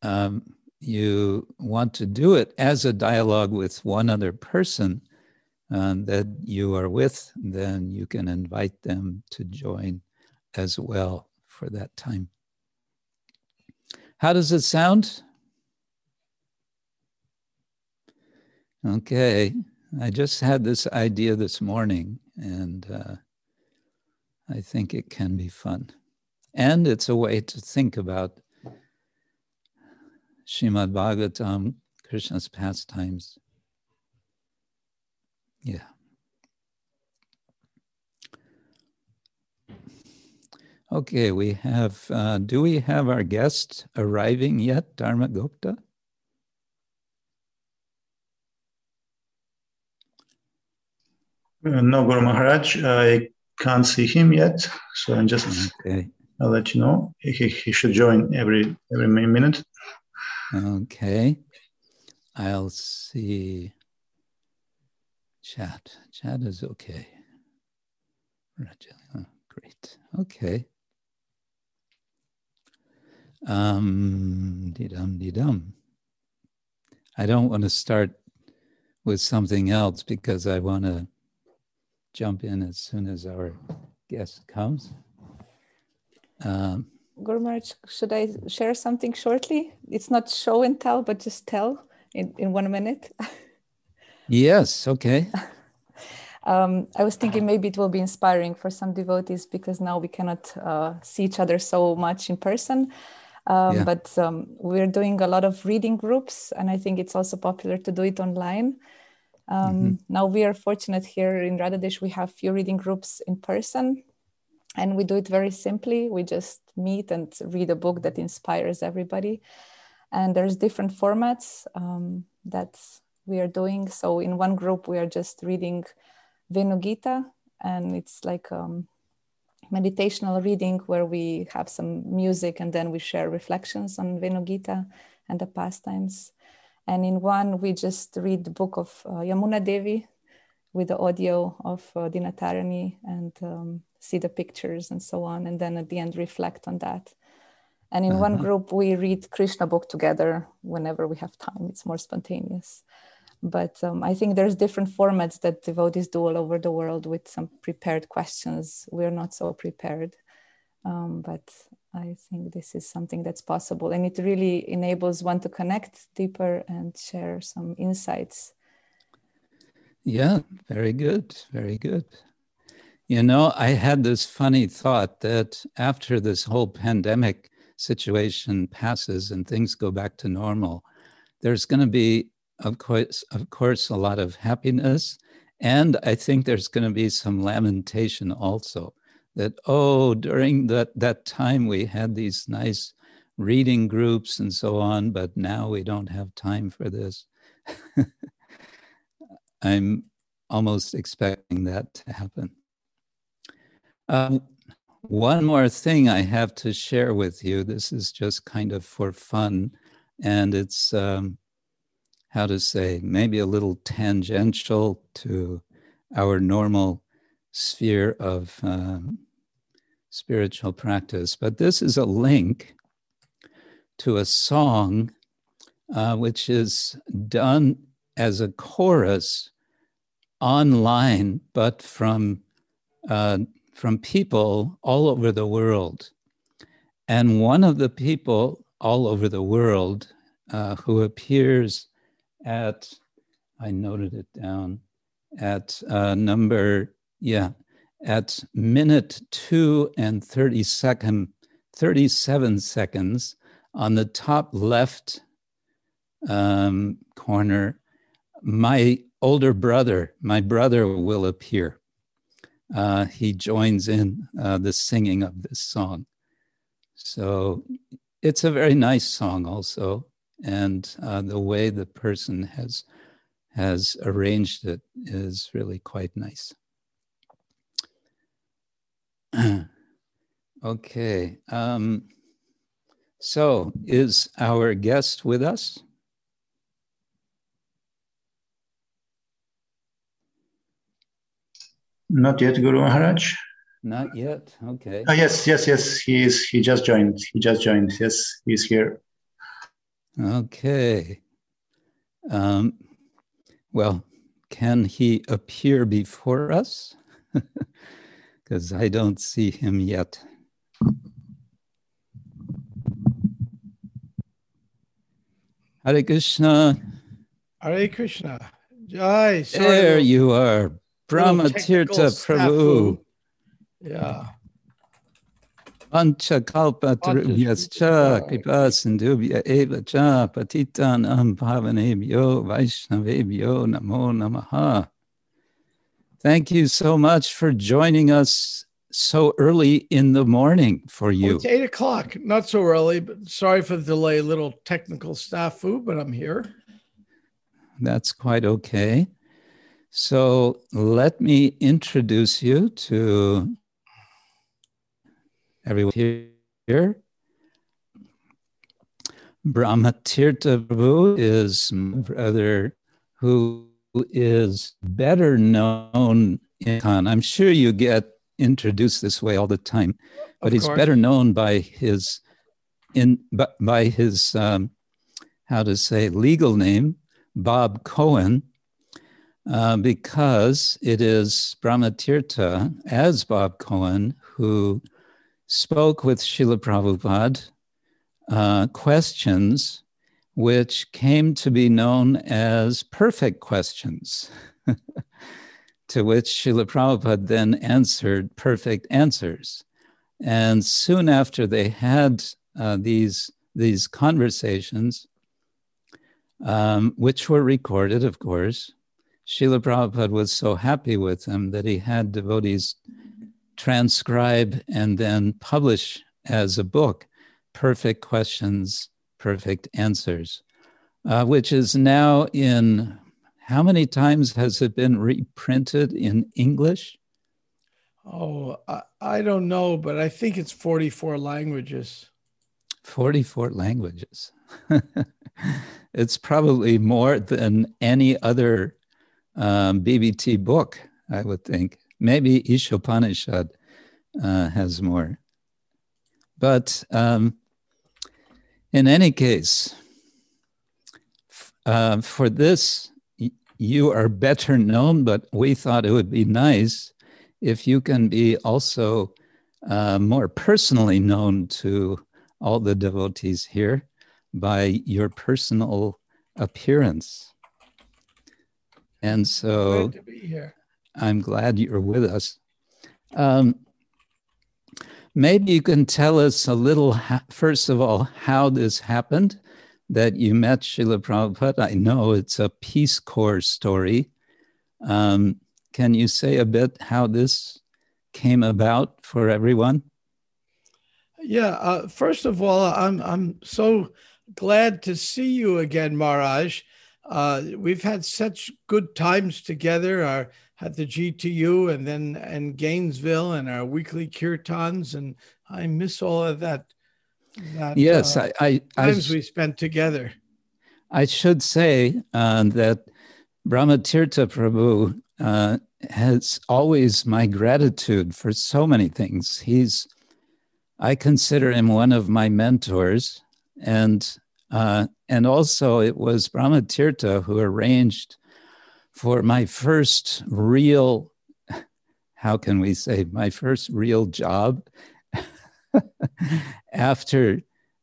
um, you want to do it as a dialogue with one other person Um, that you are with, then you can invite them to join as well for that time. How does it sound? Okay, I just had this idea this morning, and uh, I think it can be fun. And it's a way to think about Srimad Bhagavatam, Krishna's pastimes. Yeah. Okay, we have, uh, do we have our guest arriving yet, Dharma Gupta? Uh, no, Guru Maharaj, I can't see him yet, so I'm just, okay. I'll let you know. He, he should join every, every minute. Okay, I'll see. Chat. Chat is okay. Oh, great. Okay. Um, de-dum, de-dum. I don't want to start with something else, because I want to jump in as soon as our guest comes. Um, Guru Maharaj, should I share something shortly? It's not show and tell, but just tell in, in one minute. Yes, okay. um, I was thinking maybe it will be inspiring for some devotees, because now we cannot uh, see each other so much in person. Um, yeah. But um, we're doing a lot of reading groups, and I think it's also popular to do it online. Um, mm-hmm. Now we are fortunate here in Radhadesh, we have few reading groups in person, and we do it very simply. We just meet and read a book that inspires everybody. And there's different formats um, that's... we are doing. So in one group, we are just reading Venugita, and it's like a um, meditational reading where we have some music and then we share reflections on Venugita and the pastimes. And in one, we just read the book of uh, Yamuna Devi with the audio of uh, Dinatarani, and um, see the pictures and so on. And then at the end, reflect on that. And in uh-huh. one group, we read Krishna book together whenever we have time. It's more spontaneous. But um, I think there's different formats that devotees do all over the world with some prepared questions. We're not so prepared, um, but I think this is something that's possible. And it really enables one to connect deeper and share some insights. Yeah, very good, very good. You know, I had this funny thought that after this whole pandemic situation passes and things go back to normal, there's going to be, of course, of course, a lot of happiness. And I think there's going to be some lamentation also that, oh, during that, that time we had these nice reading groups and so on, but now we don't have time for this. I'm almost expecting that to happen. Uh, one more thing I have to share with you. This is just kind of for fun, and it's, um, how to say, maybe a little tangential to our normal sphere of um, spiritual practice. But this is a link to a song uh, which is done as a chorus online, but from uh, from people all over the world. And one of the people all over the world uh, who appears at, I noted it down, at uh, number, yeah, at minute two and thirty second, thirty-seven seconds on the top left um, corner, my older brother, my brother will appear. Uh, he joins in uh, the singing of this song. So it's a very nice song also. And uh, the way the person has has arranged it is really quite nice. Okay. Um, so is our guest with us? Not yet, Guru Maharaj. Not yet. Okay. Oh, yes, yes, yes. He is. He just joined. He just joined. Yes, he's here. Okay. Um, well, can he appear before us? Because I don't see him yet. Hare Krishna. Hare Krishna. Jai. Sorry. There you are. Brahmatirtha Prabhu. Yeah. Pancha kalpa tarubhyas cha kripa sindhubhya eva cha patitanam bhavanebhyo vaishnavebhyo namo namaha. Thank you so much for joining us so early in the morning for you. Well, it's eight o'clock, not so early, but sorry for the delay, little technical snafu, but I'm here. That's quite okay. So let me introduce you to everyone here. Brahmatirtha Prabhu is my brother who is better known in ISKCON. I'm sure you get introduced this way all the time, but he's better known by his in by his um, how to say legal name, Bob Cohen. Uh, because it is Brahmatirtha, as Bob Cohen, who spoke with Śrīla Prabhupāda uh, questions which came to be known as perfect questions, to which Śrīla Prabhupāda then answered perfect answers. And soon after they had uh, these, these conversations, um, which were recorded, of course, Śrīla Prabhupada was so happy with them that he had devotees transcribe and then publish as a book, Perfect Questions, Perfect Answers, uh, which is now in, how many times has it been reprinted in English? Oh, I, I don't know, but I think it's forty-four languages. forty-four languages. It's probably more than any other Um, B B T book, I would think. Maybe Ishopanishad uh, has more. But um, in any case, f- uh, for this, y- you are better known, but we thought it would be nice if you can be also uh, more personally known to all the devotees here by your personal appearance. And so glad to be here. I'm glad you're with us. Um, maybe you can tell us a little, first of all, how this happened, that you met Śrīla Prabhupada. I know it's a Peace Corps story. Um, can you say a bit how this came about for everyone? Yeah, uh, first of all, I'm, I'm so glad to see you again, Maharaj. Uh, we've had such good times together, our, at the G T U and then and Gainesville and our weekly kirtans, and I miss all of that. that yes, uh, I, I times I, we spent together. I should say uh, that Brahmatirtha Prabhu uh, has always my gratitude for so many things. He's, I consider him one of my mentors, and uh, and also it was Brahmatirtha who arranged for my first real, how can we say, my first real job after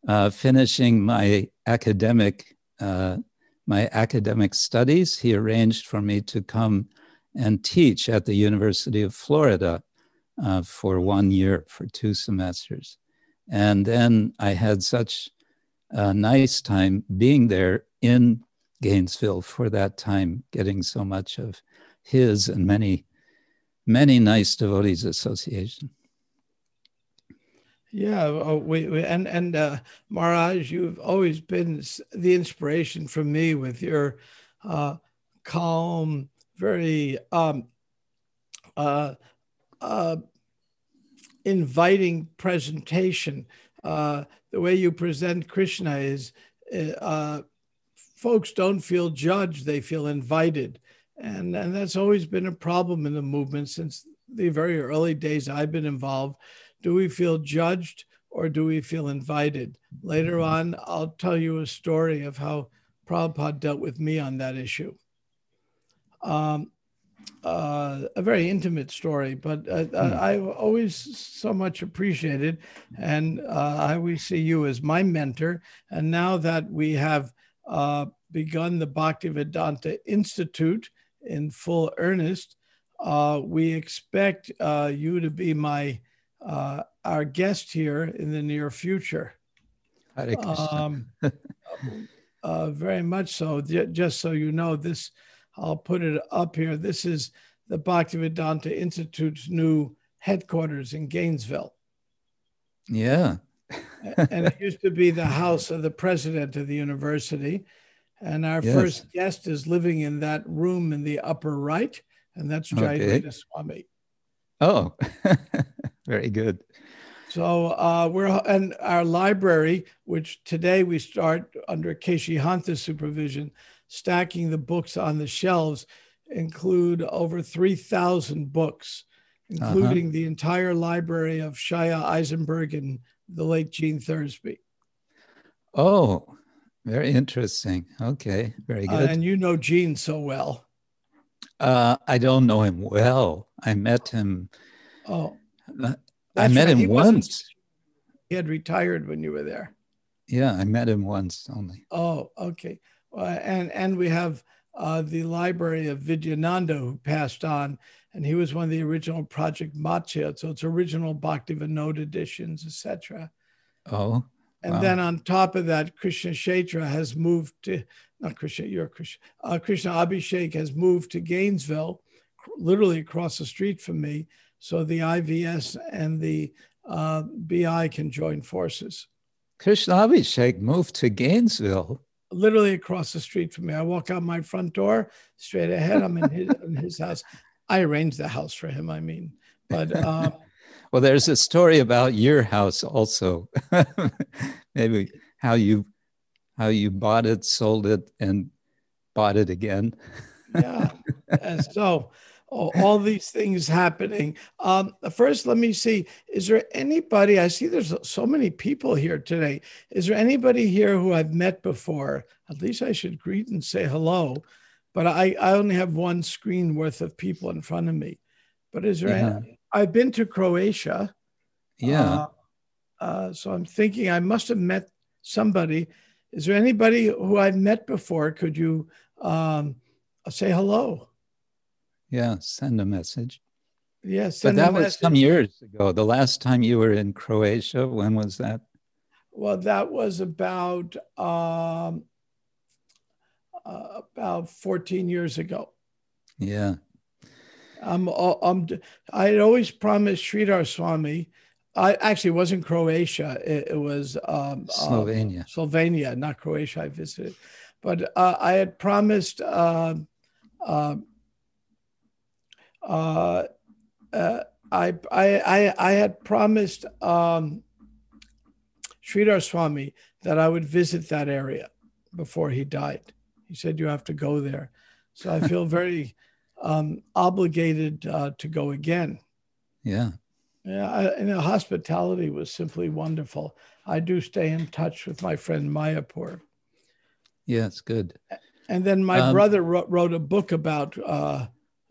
uh, finishing my academic uh, my academic studies. He arranged for me to come and teach at the University of Florida uh, for one year, for two semesters. And then I had such a nice time being there in Gainesville for that time, getting so much of his and many, many nice devotees association. Yeah, we, we and and uh, Maharaj, you've always been the inspiration for me with your uh, calm, very um, uh, uh, inviting presentation. Uh, the way you present Krishna is. Uh, Folks don't feel judged, they feel invited. And, and that's always been a problem in the movement since the very early days I've been involved. Do we feel judged or do we feel invited? Later on, I'll tell you a story of how Prabhupada dealt with me on that issue. Um, uh, a very intimate story, but uh, mm. I, I always so much appreciated. And uh, I always see you as my mentor. And now that we have Uh, begun the Bhaktivedanta Institute in full earnest. Uh, we expect uh, you to be my uh, our guest here in the near future. Um, uh, very much so. Just so you know, this, I'll put it up here. This is the Bhaktivedanta Institute's new headquarters in Gainesville. Yeah. And it used to be the house of the president of the university. And our yes. first guest is living in that room in the upper right. And that's Veda Swami. Oh, very good. So uh, we're, and our library, which today we start under Keshi Hanta's supervision, stacking the books on the shelves, include over three thousand books, including uh-huh. the entire library of Shaya Eisenberg and the late Gene Thursby. Oh, very interesting. Okay, very good. Uh, and you know Gene so well. Uh, I don't know him well. I met him. Oh, uh, I met right. him he once. He had retired when you were there. Yeah, I met him once only. Oh, okay. Uh, and and we have uh, the library of Vidyananda, who passed on. And he was one of the original Project Matsya, so it's original Bhaktivinoda editions, et cetera. Oh, and wow. Then on top of that, Krishna Kshetra has moved to not Krishna, you're Krishna. Uh, Krishna Abhishek has moved to Gainesville, literally across the street from me, so the I V S and the uh, B I can join forces. Krishna Abhishek moved to Gainesville, literally across the street from me. I walk out my front door, straight ahead. I'm in his, in his house. I arranged the house for him, I mean, but... Um, well, there's a story about your house also. Maybe how you how you bought it, sold it, and bought it again. Yeah, and so oh, all these things happening. Um, first, let me see, is there anybody, I see there's so many people here today. Is there anybody here who I've met before? At least I should greet and say hello. But I, I only have one screen worth of people in front of me. But is there yeah. any, I've been to Croatia. Yeah. Uh, uh, so I'm thinking I must have met somebody. Is there anybody who I've met before? Could you um, say hello? Yeah, send a message. Yes. But that was some years ago. The last time you were in Croatia, when was that? Well, that was about um, uh, about fourteen years ago. Yeah. I'm, I'm, I'd always promised Sridhar Swami. I actually it wasn't Croatia. It, it was um, Slovenia. Um, Slovenia, not Croatia. I visited, but uh, I had promised uh, uh, uh, uh, I, I, I had promised um, Sridhar Swami that I would visit that area before he died. He said, "You have to go there." So I feel very um, obligated uh, to go again. Yeah. Yeah, I, you know, hospitality was simply wonderful. I do stay in touch with my friend Mayapur. Yeah, it's good. And then my um, brother wrote, wrote a book about uh,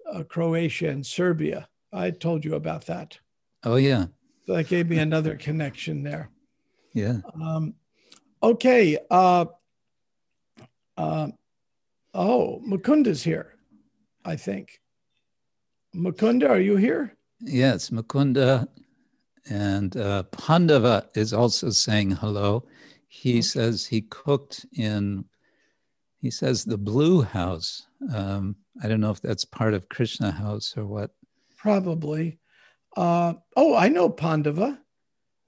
uh, Croatia and Serbia. I told you about that. Oh, yeah. So that gave me another connection there. Yeah. Um, okay. Uh, uh, oh, Mukunda's here, I think. Mukunda, are you here? Yes, Mukunda, and uh, Pandava is also saying hello. He okay. says he cooked in, he says the Blue House. Um, I don't know if that's part of Krishna House or what. Probably. Uh, oh, I know Pandava.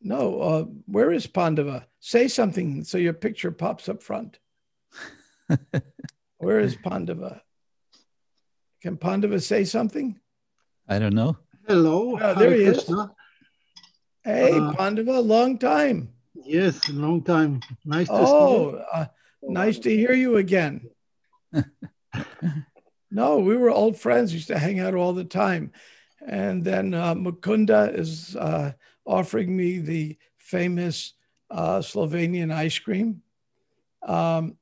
No, uh, where is Pandava? Say something so your picture pops up front. Where is Pandava? Can Pandava say something? I don't know. Hello, oh, there he is. Hey, uh, Pandava, long time. Yes, long time. Nice to oh, see you. Uh, nice to hear you again. No, we were old friends. Used to hang out all the time. And then uh, Mukunda is uh, offering me the famous uh, Slovenian ice cream. Um,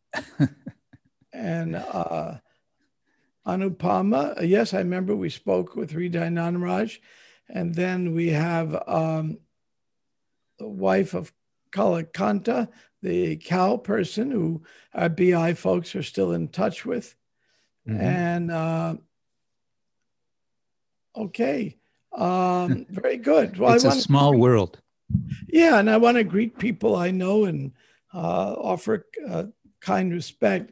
and... Uh, Anupama, yes, I remember we spoke with Ridainand Raj, and then we have um, the wife of Kalakanta, the cow person who our B I folks are still in touch with. Mm-hmm. And uh, okay, um, very good. Well, it's I a small greet, world. Yeah, and I want to greet people I know and uh, offer uh, kind respect.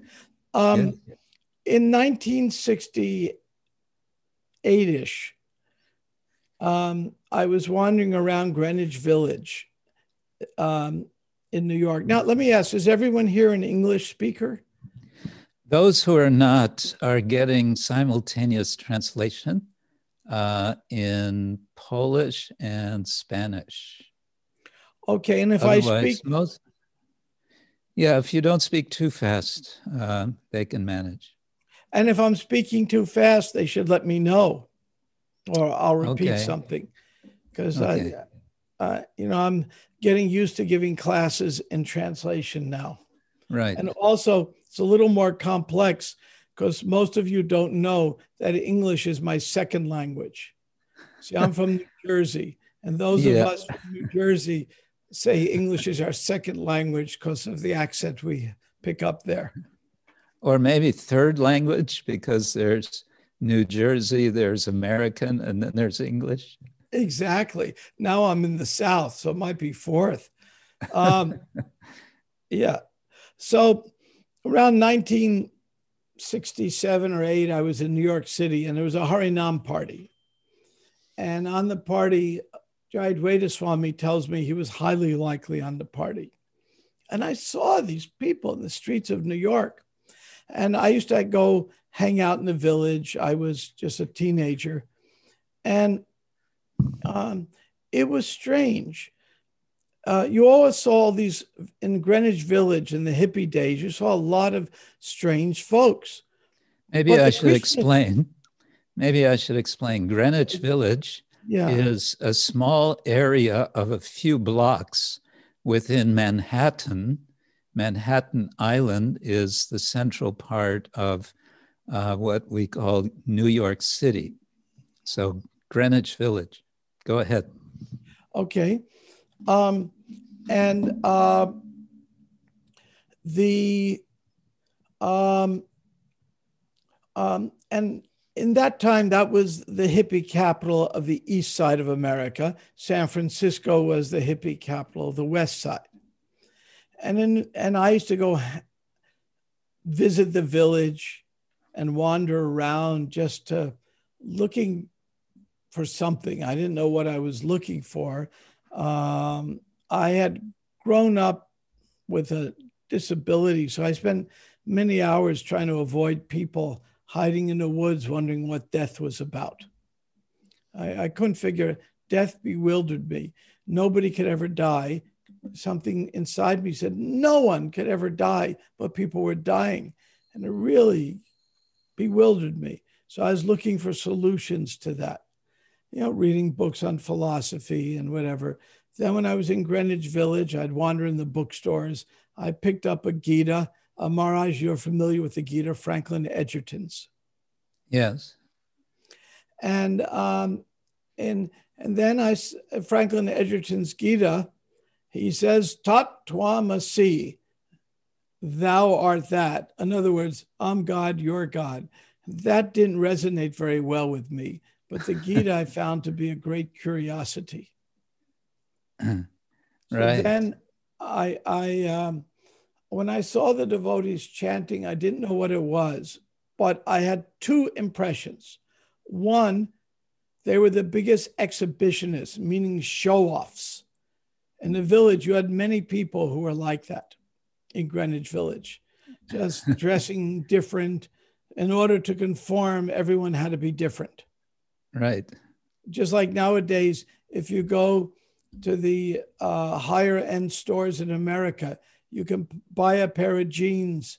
Um, yeah. In nineteen sixty-eight-ish, um, I was wandering around Greenwich Village um, in New York. Now, let me ask, is everyone here an English speaker? Those who are not are getting simultaneous translation uh, in Polish and Spanish. Okay, and if Otherwise, I speak... Most, yeah, if you don't speak too fast, uh, they can manage. And if I'm speaking too fast, they should let me know, or I'll repeat okay. something. Because, okay. I, I, you know, I'm getting used to giving classes in translation now. Right. And also, it's a little more complex because most of you don't know that English is my second language. See, I'm from New Jersey, and those yeah. of us from New Jersey say English is our second language because of the accent we pick up there. Or maybe third language, because there's New Jersey, there's American, and then there's English. Exactly. Now I'm in the South, so it might be fourth. Um, yeah. So around nineteen sixty-seven or eight, I was in New York City, and there was a Harinam party. And on the party, Jayadweta Swami tells me he was highly likely on the party. And I saw these people in the streets of New York. And I used to go hang out in the village. I was just a teenager. And um, it was strange. Uh, you always saw these in Greenwich Village in the hippie days. You saw a lot of strange folks. Maybe but I should Christian- explain. Maybe I should explain. Greenwich Village yeah. is a small area of a few blocks within Manhattan. Manhattan Island is the central part of uh, what we call New York City. So Greenwich Village. Go ahead. Okay. Um, and uh, the, um, um, and in that time, that was the hippie capital of the east side of America. San Francisco was the hippie capital of the west side. And, in, and I used to go visit the village and wander around just to looking for something. I didn't know what I was looking for. Um, I had grown up with a disability, so I spent many hours trying to avoid people hiding in the woods, wondering what death was about. I, I couldn't figure it. Death bewildered me. Nobody could ever die. Something inside me said, no one could ever die, but people were dying. And it really bewildered me. So I was looking for solutions to that, you know, reading books on philosophy and whatever. Then when I was in Greenwich Village, I'd wander in the bookstores. I picked up a Gita. Uh, Maharaj, you're familiar with the Gita, Franklin Edgerton's. Yes. And um, and and then I Franklin Edgerton's Gita, he says, "Tat Twamasi, thou art that." In other words, I'm God, you're God. That didn't resonate very well with me, but the Gita I found to be a great curiosity. Right. So then I I. Um, When I saw the devotees chanting, I didn't know what it was, but I had two impressions. One, they were the biggest exhibitionists, meaning show-offs. In the village, you had many people who were like that in Greenwich Village, just dressing different. In order to conform, everyone had to be different. Right. Just like nowadays, if you go to the uh, higher-end stores in America, you can buy a pair of jeans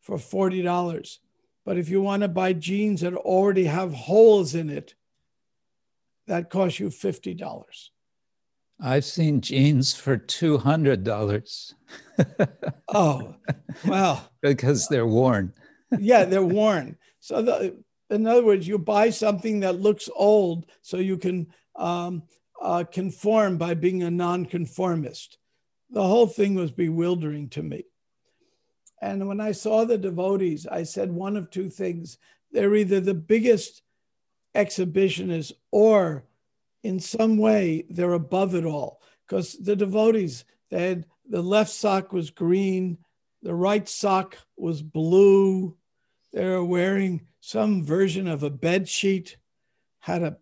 for forty dollars. But if you want to buy jeans that already have holes in it, that costs you fifty dollars. I've seen jeans for two hundred dollars. Oh, well. Because they're worn. Yeah, they're worn. So the, in other words, you buy something that looks old so you can um, uh, conform by being a nonconformist. The whole thing was bewildering to me. And when I saw the devotees, I said one of two things. They're either the biggest exhibitionists or in some way they're above it all. Because the devotees, they had, the left sock was green, the right sock was blue. They were wearing some version of a bed sheet, had a,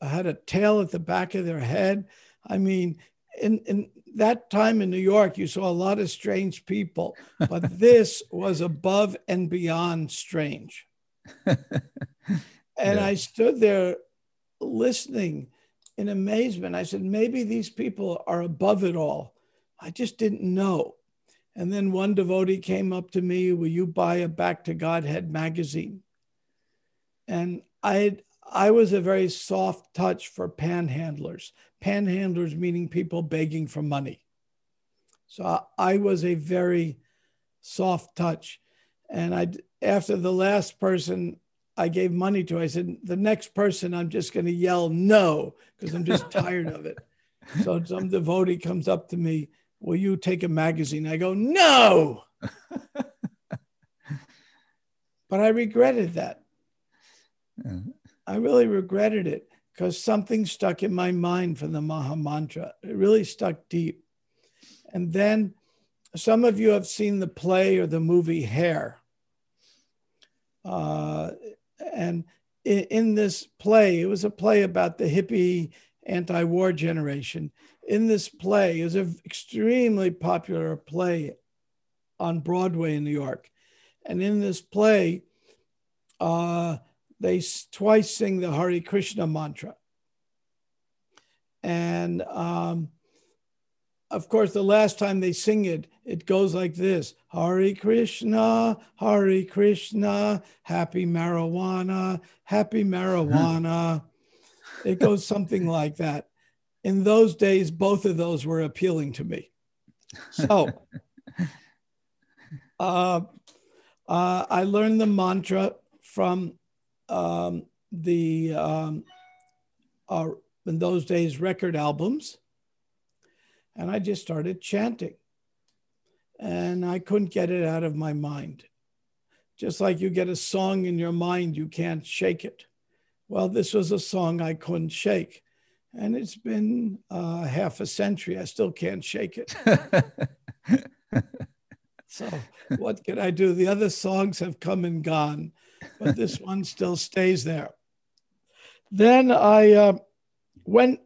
had a tail at the back of their head. I mean, in, in that time in New York, you saw a lot of strange people, but this was above and beyond strange. And yeah. I stood there listening in amazement. I said, maybe these people are above it all. I just didn't know. And then one devotee came up to me, will you buy a Back to Godhead magazine? And I had I was a very soft touch for panhandlers. Panhandlers meaning people begging for money. So I was a very soft touch. And I, after the last person I gave money to, I said, the next person I'm just going to yell no, because I'm just tired of it. So some devotee comes up to me, will you take a magazine? I go, no! But I regretted that. Yeah. I really regretted it because something stuck in my mind from the Maha Mantra. It really stuck deep. And then some of you have seen the play or the movie Hair. Uh, and in, in this play, it was a play about the hippie anti-war generation. In this play, it was an extremely popular play on Broadway in New York. And in this play, uh, they twice sing the Hare Krishna mantra. And um, of course, the last time they sing it, it goes like this. Hare Krishna, Hare Krishna, happy marijuana, happy marijuana. It goes something like that. In those days, both of those were appealing to me. So uh, uh, I learned the mantra from Um, the um, uh, in those days record albums, and I just started chanting, and I couldn't get it out of my mind. Just like you get a song in your mind, you can't shake it. Well, this was a song I couldn't shake. And it's been uh, half a century. I still can't shake it. So what can I do? The other songs have come and gone, but this one still stays there. Then I uh, went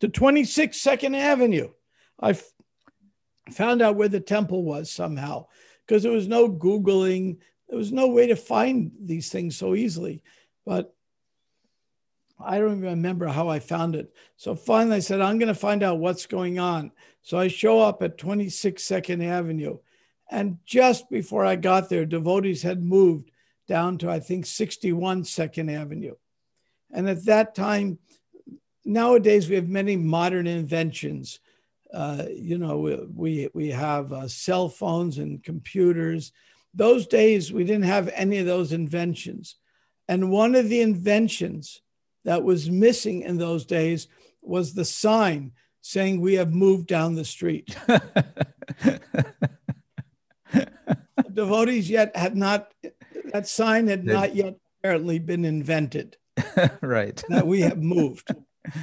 to twenty-six second avenue. I f- found out where the temple was somehow, because there was no Googling. There was no way to find these things so easily. But I don't even remember how I found it. So finally I said, I'm going to find out what's going on. So I show up at twenty-six second avenue. And just before I got there, devotees had moved down to, I think, sixty-one second avenue. And at that time, nowadays we have many modern inventions. Uh, you know, we, we have uh, cell phones and computers. Those days, we didn't have any of those inventions. And one of the inventions that was missing in those days was the sign saying we have moved down the street. The devotees yet had not, that sign had They've, not yet apparently been invented. Right. That we have moved. You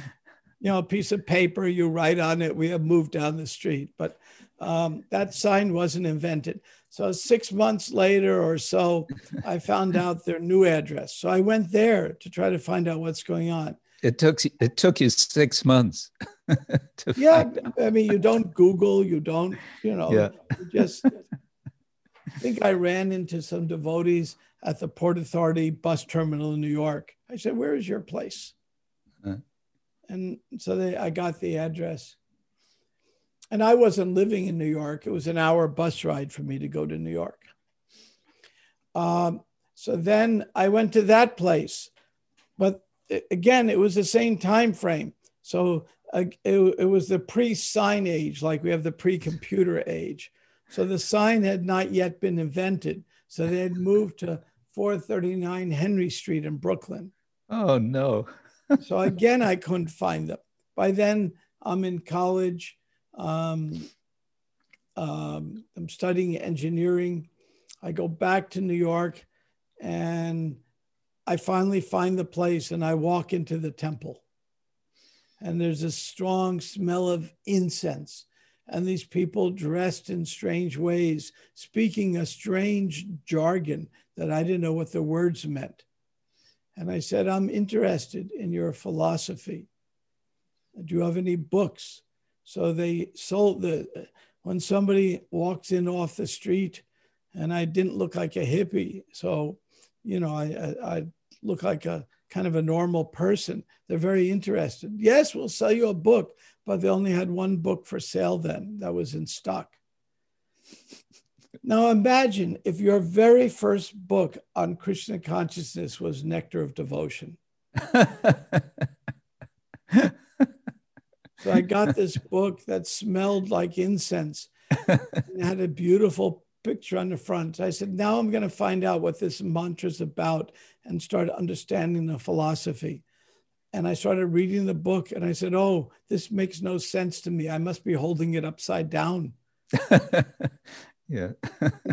know, a piece of paper, you write on it, we have moved down the street. But um, that sign wasn't invented. So six months later or so, I found out their new address. So I went there to try to find out what's going on. It took it took you six months. to yeah, find out. I mean, you don't Google, you don't, you know, yeah. you just. I think I ran into some devotees at the Port Authority bus terminal in New York. I said, "Where is your place?" Uh-huh. And so they, I got the address. And I wasn't living in New York. It was an hour bus ride for me to go to New York. Um, so then I went to that place. But it, again, it was the same time frame. So uh, it, it was the pre-sign age, like we have the pre-computer age. So the sign had not yet been invented. So they had moved to four thirty-nine Henry Street in Brooklyn. Oh, no. So again, I couldn't find them. By then, I'm in college. Um, um, I'm studying engineering. I go back to New York and I finally find the place and I walk into the temple. And there's a strong smell of incense and these people dressed in strange ways, speaking a strange jargon that I didn't know what the words meant. And I said, I'm interested in your philosophy. Do you have any books? So they sold the, when somebody walks in off the street and I didn't look like a hippie. So, you know, I, I, I look like a kind of a normal person. They're very interested. Yes, we'll sell you a book, but they only had one book for sale then that was in stock. Now imagine if your very first book on Krishna consciousness was Nectar of Devotion. So I got this book that smelled like incense and had a beautiful picture on the front. I said, now I'm going to find out what this mantra is about and start understanding the philosophy. And I started reading the book and I said, oh, this makes no sense to me. I must be holding it upside down. Yeah.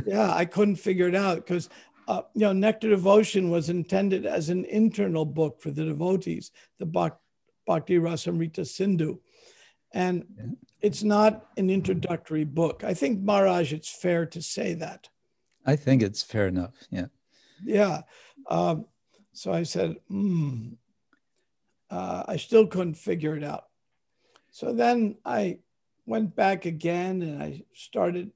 Yeah, I couldn't figure it out because, uh, you know, Nectar Devotion was intended as an internal book for the devotees, the Bhak- Bhakti Rasamrita Sindhu. And it's not an introductory book. I think, Maharaj, it's fair to say that. I think it's fair enough, yeah. Yeah. Um, so I said, hmm, uh, I still couldn't figure it out. So then I went back again and I started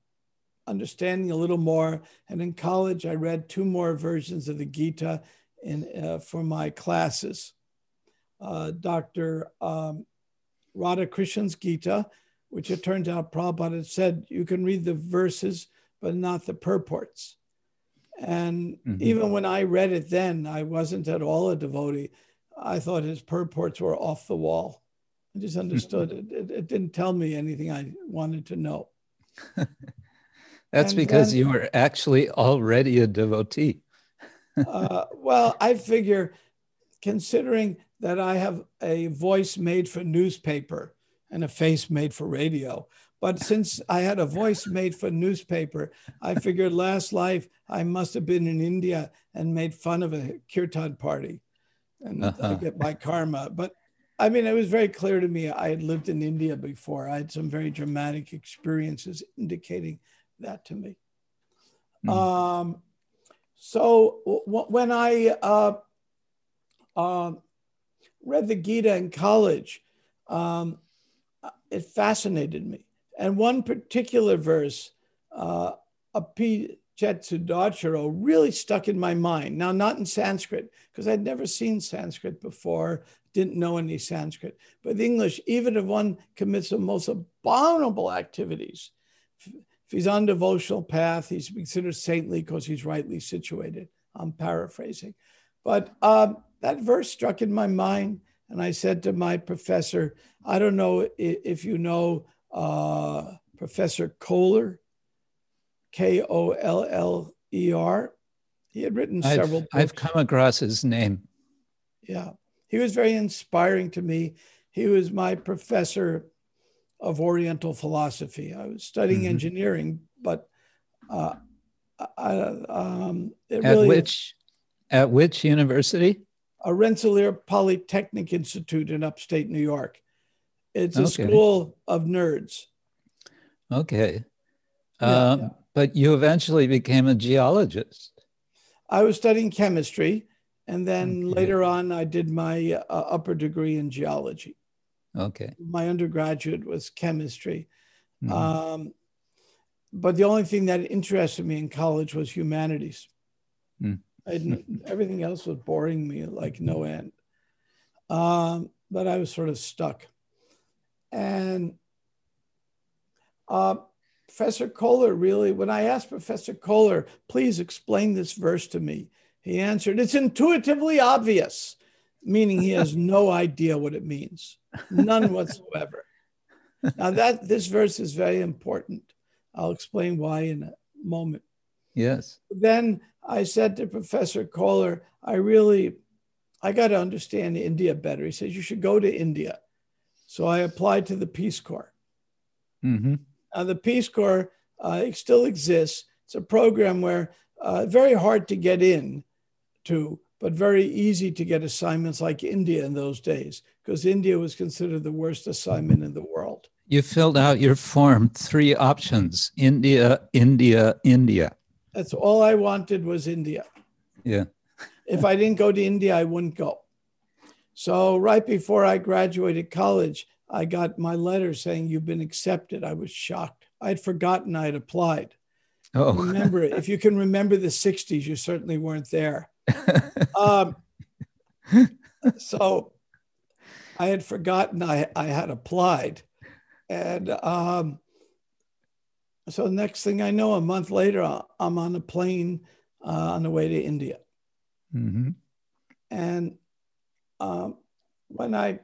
understanding a little more. And in college, I read two more versions of the Gita in uh, for my classes. Uh, Doctor Um, Radhakrishnan's Gita, which it turns out Prabhupada had said, you can read the verses, but not the purports. And mm-hmm. even when I read it then, I wasn't at all a devotee. I thought his purports were off the wall. I just understood mm-hmm. it. It, it didn't tell me anything I wanted to know. That's and because then, you were actually already a devotee. uh, well, I figure considering that I have a voice made for newspaper and a face made for radio. But since I had a voice made for newspaper, I figured last life I must have been in India and made fun of a kirtan party and uh-huh. I get my karma. But I mean, it was very clear to me I had lived in India before. I had some very dramatic experiences indicating that to me. Mm. Um, so w- when I uh, uh, read the Gita in college, um, it fascinated me. And one particular verse, uh, Api Chetsudocharo, really stuck in my mind. Now, not in Sanskrit, because I'd never seen Sanskrit before, didn't know any Sanskrit. But the English, even if one commits the most abominable activities, if he's on devotional path, he's considered saintly because he's rightly situated. I'm paraphrasing. But um, that verse struck in my mind. And I said to my professor, I don't know if you know uh, Professor Kohler, K O L L E R. He had written I've, several books. I've come across his name. Yeah. He was very inspiring to me. He was my professor of Oriental philosophy. I was studying mm-hmm. engineering, but uh, I, um, it at really- which, At which university? A Rensselaer Polytechnic Institute in upstate New York. It's a okay. school of nerds. Okay. Yeah, uh, yeah. But you eventually became a geologist. I was studying chemistry. And then okay. later on, I did my uh, upper degree in geology. Okay. My undergraduate was chemistry. Mm-hmm. Um, but the only thing that interested me in college was humanities. Mm. I everything else was boring me like no end. Um, but I was sort of stuck. And uh, Professor Kohler really, when I asked Professor Kohler, please explain this verse to me, he answered, it's intuitively obvious, meaning he has no idea what it means, none whatsoever. Now that this verse is very important. I'll explain why in a moment. Yes. Then I said to Professor Kohler, I really, I got to understand India better. He says, you should go to India. So I applied to the Peace Corps. Mm-hmm. Now the Peace Corps uh, it still exists. It's a program where uh, very hard to get in to, but very easy to get assignments like India in those days, because India was considered the worst assignment in the world. You filled out your form, three options, India, India, India. That's all I wanted was India. Yeah. If I didn't go to India, I wouldn't go. So right before I graduated college, I got my letter saying, you've been accepted. I was shocked. I'd forgotten I had applied. Oh. Remember, if you can remember the sixties, you certainly weren't there. um, so I had forgotten I, I had applied. And um So the next thing I know, a month later, I'm on a plane uh, on the way to India. Mm-hmm. And um, when I,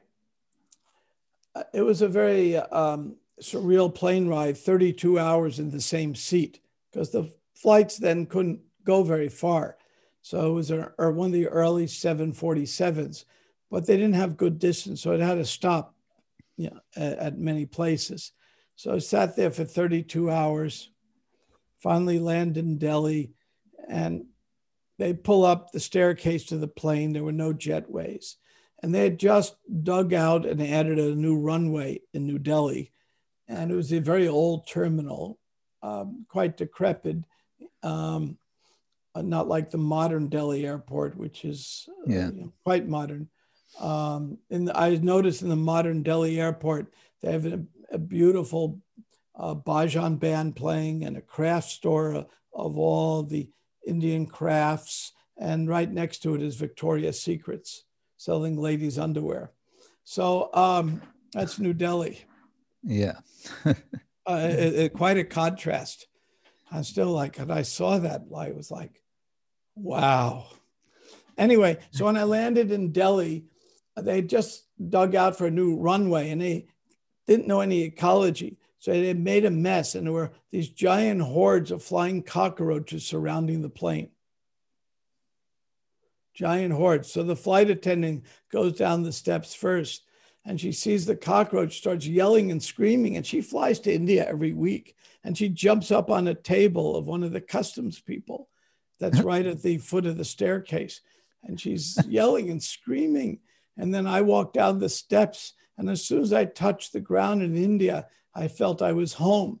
it was a very um, surreal plane ride, thirty-two hours in the same seat, because the flights then couldn't go very far. So it was a, or one of the early seven forty-sevens, but they didn't have good distance. So it had to stop you know, at, at many places. So I sat there for thirty-two hours, finally landed in Delhi, and they pull up the staircase to the plane. There were no jetways. And they had just dug out and added a new runway in New Delhi. And it was a very old terminal, um, quite decrepit, um, not like the modern Delhi airport, which is yeah. you know, quite modern. Um, and I noticed in the modern Delhi airport, they have a a beautiful uh, bhajan band playing and a craft store of all the Indian crafts. And right next to it is Victoria's Secrets selling ladies' underwear. So um, that's New Delhi. Yeah. uh, it, it, quite a contrast. I'm still like, and I saw that, I was like, wow. Anyway, so when I landed in Delhi, they just dug out for a new runway and they didn't know any ecology. So they made a mess and there were these giant hordes of flying cockroaches surrounding the plane. Giant hordes. So the flight attendant goes down the steps first and she sees the cockroach, starts yelling and screaming, and she flies to India every week, and she jumps up on a table of one of the customs people that's right at the foot of the staircase, and she's yelling and screaming. And then I walk down the steps, and as soon as I touched the ground in India, I felt I was home,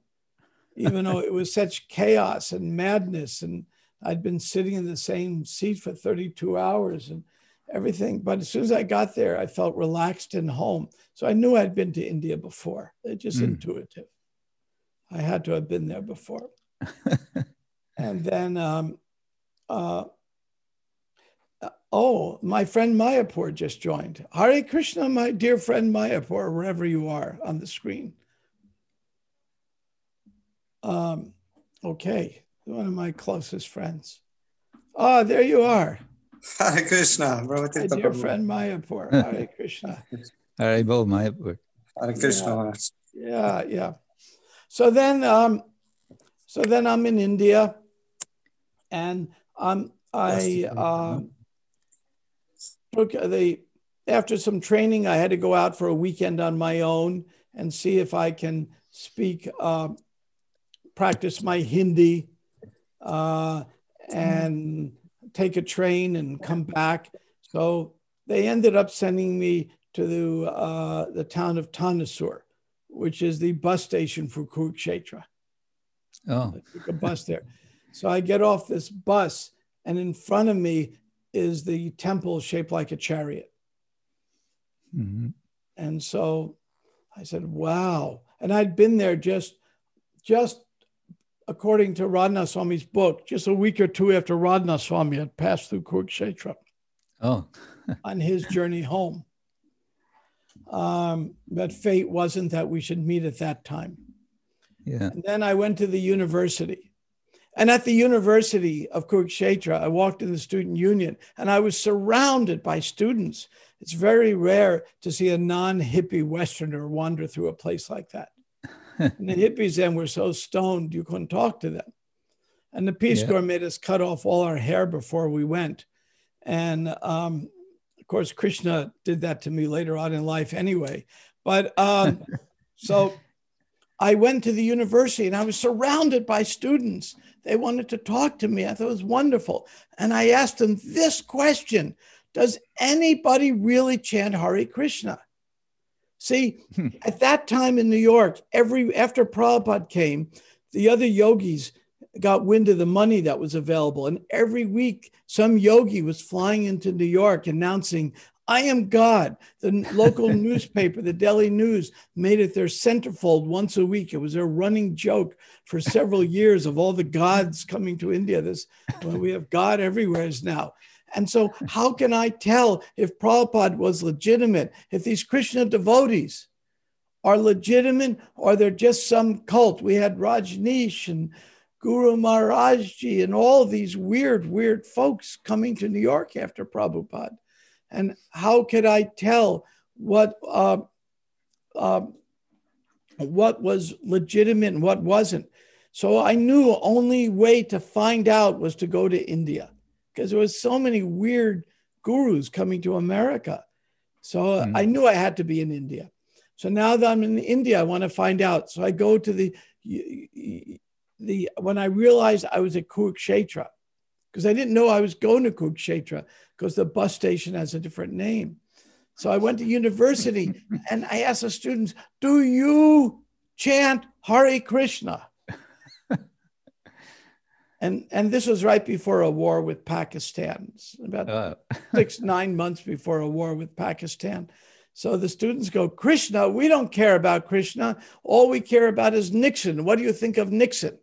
even though it was such chaos and madness, and I'd been sitting in the same seat for thirty-two hours and everything. But as soon as I got there, I felt relaxed and home. So I knew I'd been to India before. It's just mm. intuitive. I had to have been there before. And then, um, uh, oh, my friend Mayapur just joined. Hare Krishna, my dear friend Mayapur, wherever you are on the screen. Um, okay. One of my closest friends. Ah, oh, there you are. Hare Krishna. My dear friend Mayapur. Hare Krishna. Hare Bol Mayapur. Hare Krishna. Yeah, yeah. So then, um, so then I'm in India, and um, I uh, took the after some training. I had to go out for a weekend on my own and see if I can speak, uh, practice my Hindi. Uh, and take a train and come back. So they ended up sending me to the, uh, the town of Tanasur, which is the bus station for Kurukshetra. Oh. I took a bus there. So I get off this bus, and in front of me is the temple shaped like a chariot. Mm-hmm. And so I said, wow. And I'd been there just, just according to Radhana Swami's book, just a week or two after Radhana Swami had passed through Kurukshetra oh. on his journey home. Um, but fate wasn't that we should meet at that time. Yeah. And then I went to the university. And at the University of Kurukshetra, I walked in the student union, and I was surrounded by students. It's very rare to see a non-hippie Westerner wander through a place like that. And the hippies then were so stoned, you couldn't talk to them. And the Peace Corps yeah. made us cut off all our hair before we went. And um, of course, Krishna did that to me later on in life anyway. But um, so I went to the university, and I was surrounded by students. They wanted to talk to me. I thought it was wonderful. And I asked them this question: does anybody really chant Hare Krishna? See, at that time in New York, every after Prabhupada came, the other yogis got wind of the money that was available. And every week, some yogi was flying into New York announcing, I am God. The local newspaper, the Daily News, made it their centerfold once a week. It was their running joke for several years of all the gods coming to India. This, well, we have God everywhere now. And so how can I tell if Prabhupada was legitimate, if these Krishna devotees are legitimate, or they're just some cult? We had Rajneesh and Guru Maharajji and all these weird, weird folks coming to New York after Prabhupada. And how could I tell what, uh, uh, what was legitimate and what wasn't? So I knew the only way to find out was to go to India, because there was so many weird gurus coming to America. So mm. I knew I had to be in India. So now that I'm in India, I want to find out. So I go to the, the when I realized I was at Kurukshetra, because I didn't know I was going to Kurukshetra, because the bus station has a different name. So I went to university, and I asked the students, do you chant Hare Krishna? And and this was right before a war with Pakistan, about uh. six, nine months before a war with Pakistan. So the students go, Krishna, we don't care about Krishna. All we care about is Nixon. What do you think of Nixon?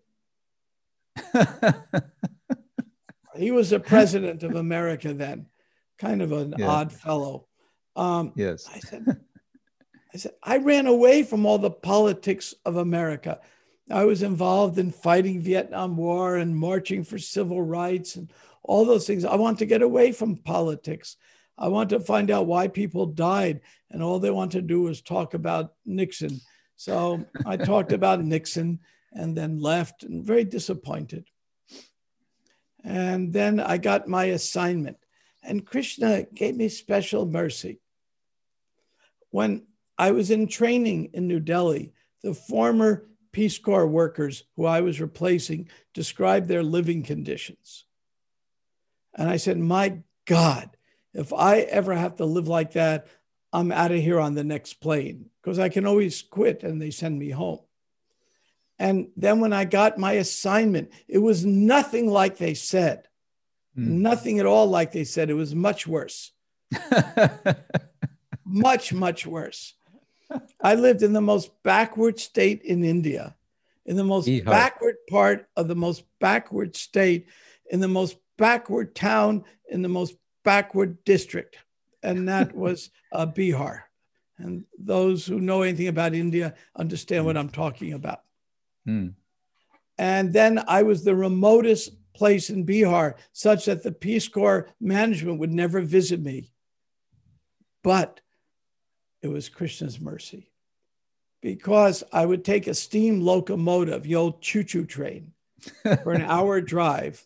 He was the president of America then, kind of an yeah. odd fellow. Um, yes. I said, I said, I ran away from all the politics of America. I was involved in fighting Vietnam War and marching for civil rights and all those things. I want to get away from politics. I want to find out why people died, and all they want to do is talk about Nixon. So I talked about Nixon and then left, and very disappointed. And then I got my assignment, and Krishna gave me special mercy. When I was in training in New Delhi. The former Peace Corps workers who I was replacing described their living conditions. And I said, my God, if I ever have to live like that, I'm out of here on the next plane, because I can always quit and they send me home. And then when I got my assignment, it was nothing like they said. Mm. Nothing at all like they said. It was much worse. Much, much worse. I lived in the most backward state in India, in the most Yeehaw. backward part of the most backward state, in the most backward town, in the most backward district. And that was uh, Bihar. And those who know anything about India understand mm. what I'm talking about. Mm. And then I was the remotest place in Bihar, such that the Peace Corps management would never visit me. But it was Krishna's mercy, because I would take a steam locomotive, the old choo-choo train, for an hour drive.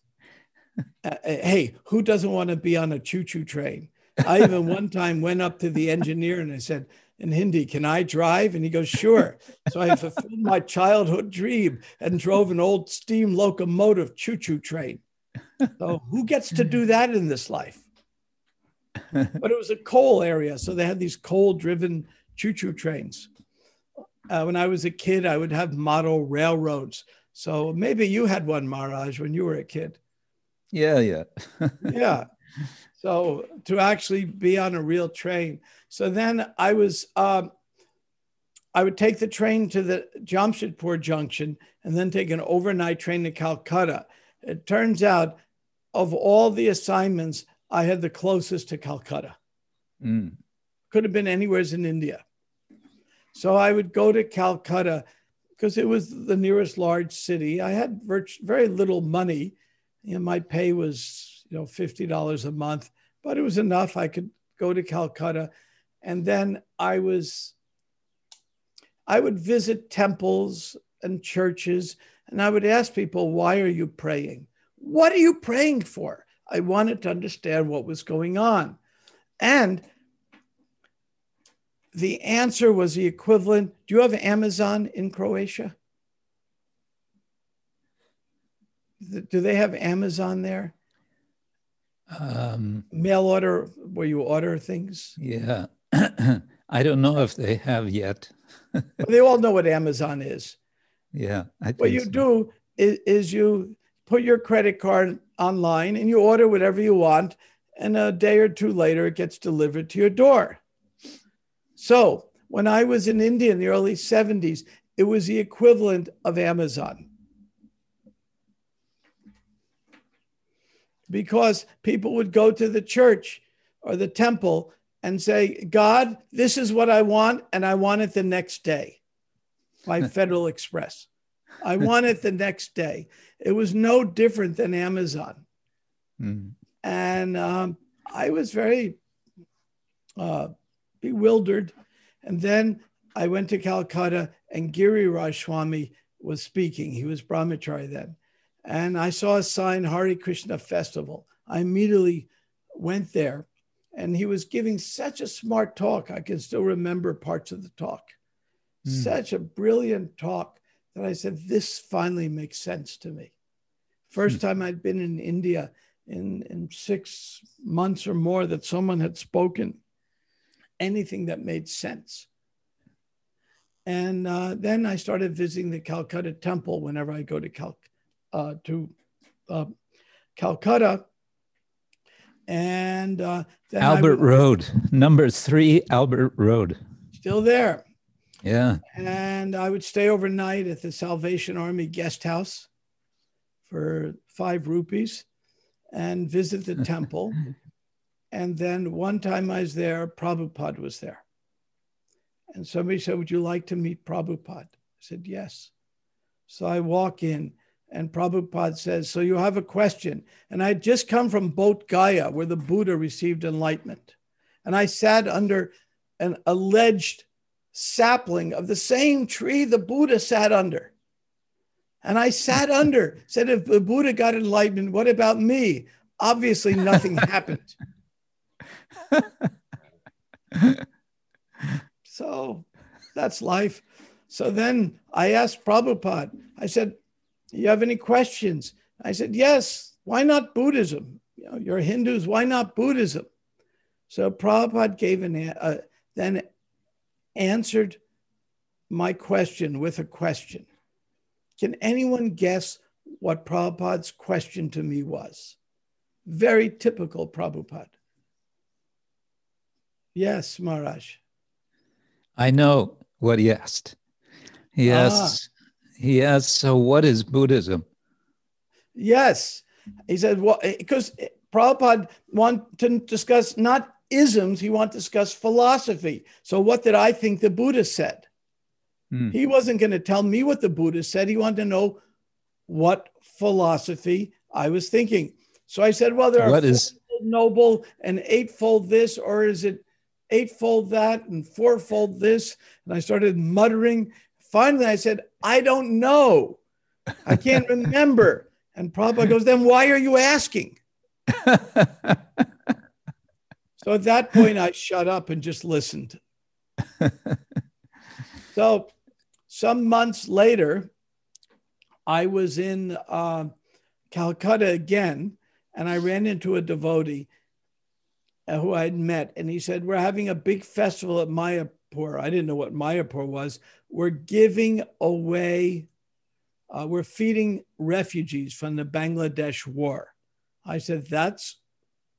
Uh, hey, who doesn't want to be on a choo-choo train? I even one time went up to the engineer and I said, in Hindi, can I drive? And he goes, sure. So I fulfilled my childhood dream and drove an old steam locomotive choo-choo train. So who gets to do that in this life? But it was a coal area, so they had these coal-driven choo-choo trains. Uh, when I was a kid, I would have model railroads. So maybe you had one, Maharaj, when you were a kid. Yeah, yeah. Yeah. So to actually be on a real train. So then I was, um, I would take the train to the Jamshedpur junction and then take an overnight train to Calcutta. It turns out of all the assignments, I had the closest to Calcutta. Mm. Could have been anywhere in India. So I would go to Calcutta because it was the nearest large city. I had very little money. You know, my pay was, you know, fifty dollars a month, but it was enough. I could go to Calcutta. And then I was, I would visit temples and churches, and I would ask people, why are you praying? What are you praying for? I wanted to understand what was going on. And the answer was the equivalent. Do you have Amazon in Croatia? Do they have Amazon there? Um, Mail order, where you order things? Yeah. I don't know if they have yet. Well, they all know what Amazon is. Yeah. I think what you so. do is, is you put your credit card online and you order whatever you want. And a day or two later, it gets delivered to your door. So when I was in India in the early seventies, it was the equivalent of Amazon. Because people would go to the church or the temple and say, God, this is what I want, and I want it the next day by Federal Express. I want it the next day. It was no different than Amazon. Mm. And um, I was very uh, bewildered. And then I went to Calcutta and Giriraj Swami was speaking. He was brahmachari then. And I saw a sign, Hare Krishna Festival. I immediately went there, and he was giving such a smart talk. I can still remember parts of the talk. Mm. Such a brilliant talk that I said, this finally makes sense to me. First mm. time I'd been in India in, in six months or more that someone had spoken anything that made sense. And uh, then I started visiting the Calcutta temple whenever I go to Calcutta. Uh, to uh, Calcutta, and uh, then Albert would, Road, number three, Albert Road. Still there. Yeah. And I would stay overnight at the Salvation Army guest house for five rupees and visit the temple. And then one time I was there, Prabhupada was there. And somebody said, would you like to meet Prabhupada? I said, yes. So I walk in. And Prabhupada says, so you have a question. And I had just come from Bodh Gaya, where the Buddha received enlightenment. And I sat under an alleged sapling of the same tree the Buddha sat under. And I sat under, said, if the Buddha got enlightenment, what about me? Obviously, nothing happened. So that's life. So then I asked Prabhupada, I said, you have any questions? I said, yes, why not Buddhism? You know, you're Hindus, why not Buddhism? So Prabhupada gave an, uh, then answered my question with a question. Can anyone guess what Prabhupada's question to me was? Very typical Prabhupada. Yes, Maharaj. I know what he asked. He asked, ah. he asked, so what is Buddhism? Yes. He said, well, because Prabhupada wanted to discuss not isms, he wanted to discuss philosophy. So what did I think the Buddha said? Hmm. He wasn't going to tell me what the Buddha said. He wanted to know what philosophy I was thinking. So I said, well, there are what is noble and eightfold this, or is it eightfold that and fourfold this? And I started muttering. Finally, I said, I don't know. I can't remember. And Prabhupada goes, then why are you asking? So at that point, I shut up and just listened. So some months later, I was in uh, Calcutta again, and I ran into a devotee uh, who I had met. And he said, we're having a big festival at Mayapur. I didn't know what Mayapur was. We're giving away, uh, we're feeding refugees from the Bangladesh war. I said, that's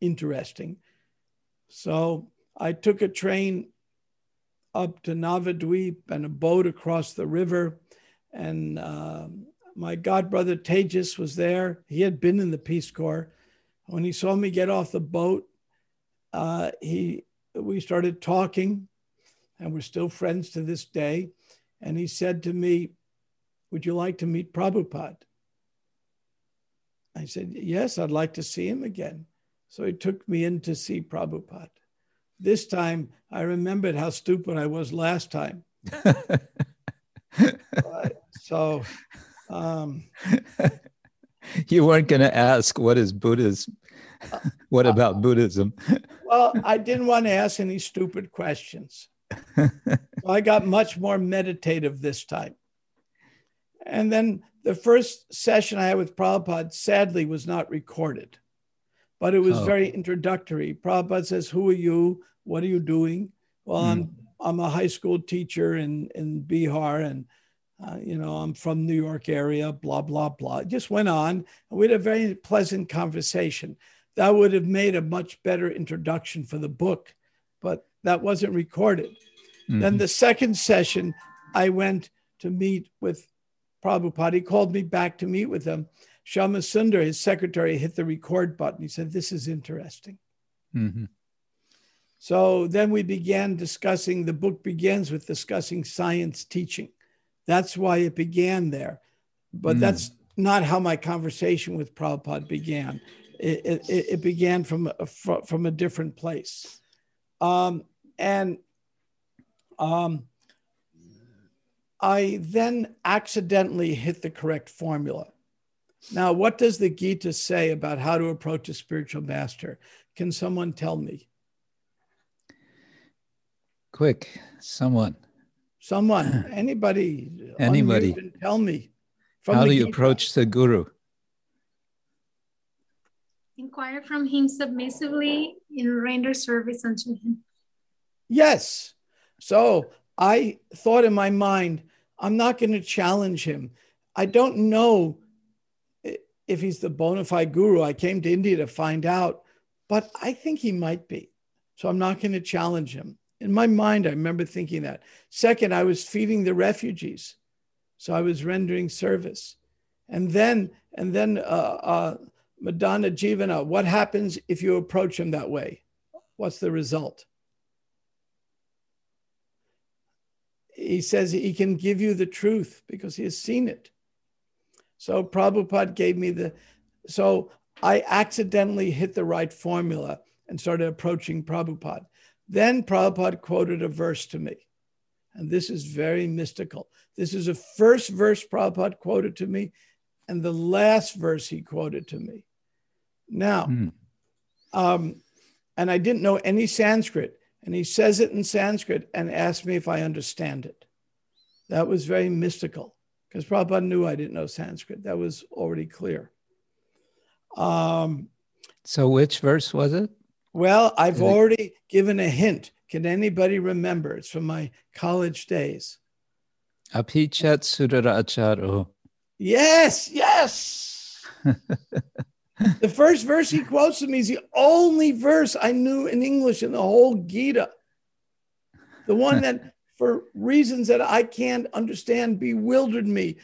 interesting. So I took a train up to Navadweep and a boat across the river. And uh, my godbrother Tejas was there. He had been in the Peace Corps. When he saw me get off the boat, uh, he we started talking, and we're still friends to this day. And he said to me, would you like to meet Prabhupada? I said, yes, I'd like to see him again. So he took me in to see Prabhupada. This time, I remembered how stupid I was last time. But, so, um, you weren't going to ask, what is Buddhism? What about uh, Buddhism? Well, I didn't want to ask any stupid questions. So I got much more meditative this time. And then the first session I had with Prabhupada, sadly, was not recorded. But it was oh. very introductory. Prabhupada says, who are you? What are you doing? Well, mm. I'm I'm a high school teacher in, in Bihar, and uh, you know, I'm from New York area, blah, blah, blah. It just went on. And we had a very pleasant conversation. That would have made a much better introduction for the book, but that wasn't recorded. Mm. Then the second session, I went to meet with Prabhupada. He called me back to meet with him. Shama Sundar, his secretary, hit the record button. He said, this is interesting. Mm-hmm. So then we began discussing, the book begins with discussing science teaching. That's why it began there. But mm. that's not how my conversation with Prabhupada began. It, it, it began from a, from a different place. Um, and um, I then accidentally hit the correct formula. Now, what does the Gita say about how to approach a spiritual master? Can someone tell me? Quick, someone. Someone, anybody. Anybody. Can tell me. From how do you Gita. Approach the guru? Inquire from him submissively and render service unto him. Yes. So I thought in my mind, I'm not going to challenge him. I don't know if he's the bona fide guru. I came to India to find out, but I think he might be. So I'm not going to challenge him. In my mind, I remember thinking that. Second, I was feeding the refugees. So I was rendering service. And then, and then uh, uh, Madonna Jivana, what happens if you approach him that way? What's the result? He says he can give you the truth because he has seen it. So Prabhupada gave me the, so I accidentally hit the right formula and started approaching Prabhupada. Then Prabhupada quoted a verse to me. And this is very mystical. This is the first verse Prabhupada quoted to me and the last verse he quoted to me. Now, hmm. um, and I didn't know any Sanskrit. And he says it in Sanskrit and asks me if I understand it. That was very mystical because Prabhupada knew I didn't know Sanskrit. That was already clear. Um, so which verse was it? Well, I've Did already it... given a hint. Can anybody remember? It's from my college days. Apichat Sudaracharo. Yes, yes. The first verse he quotes to me is the only verse I knew in English in the whole Gita. The one that, for reasons that I can't understand, bewildered me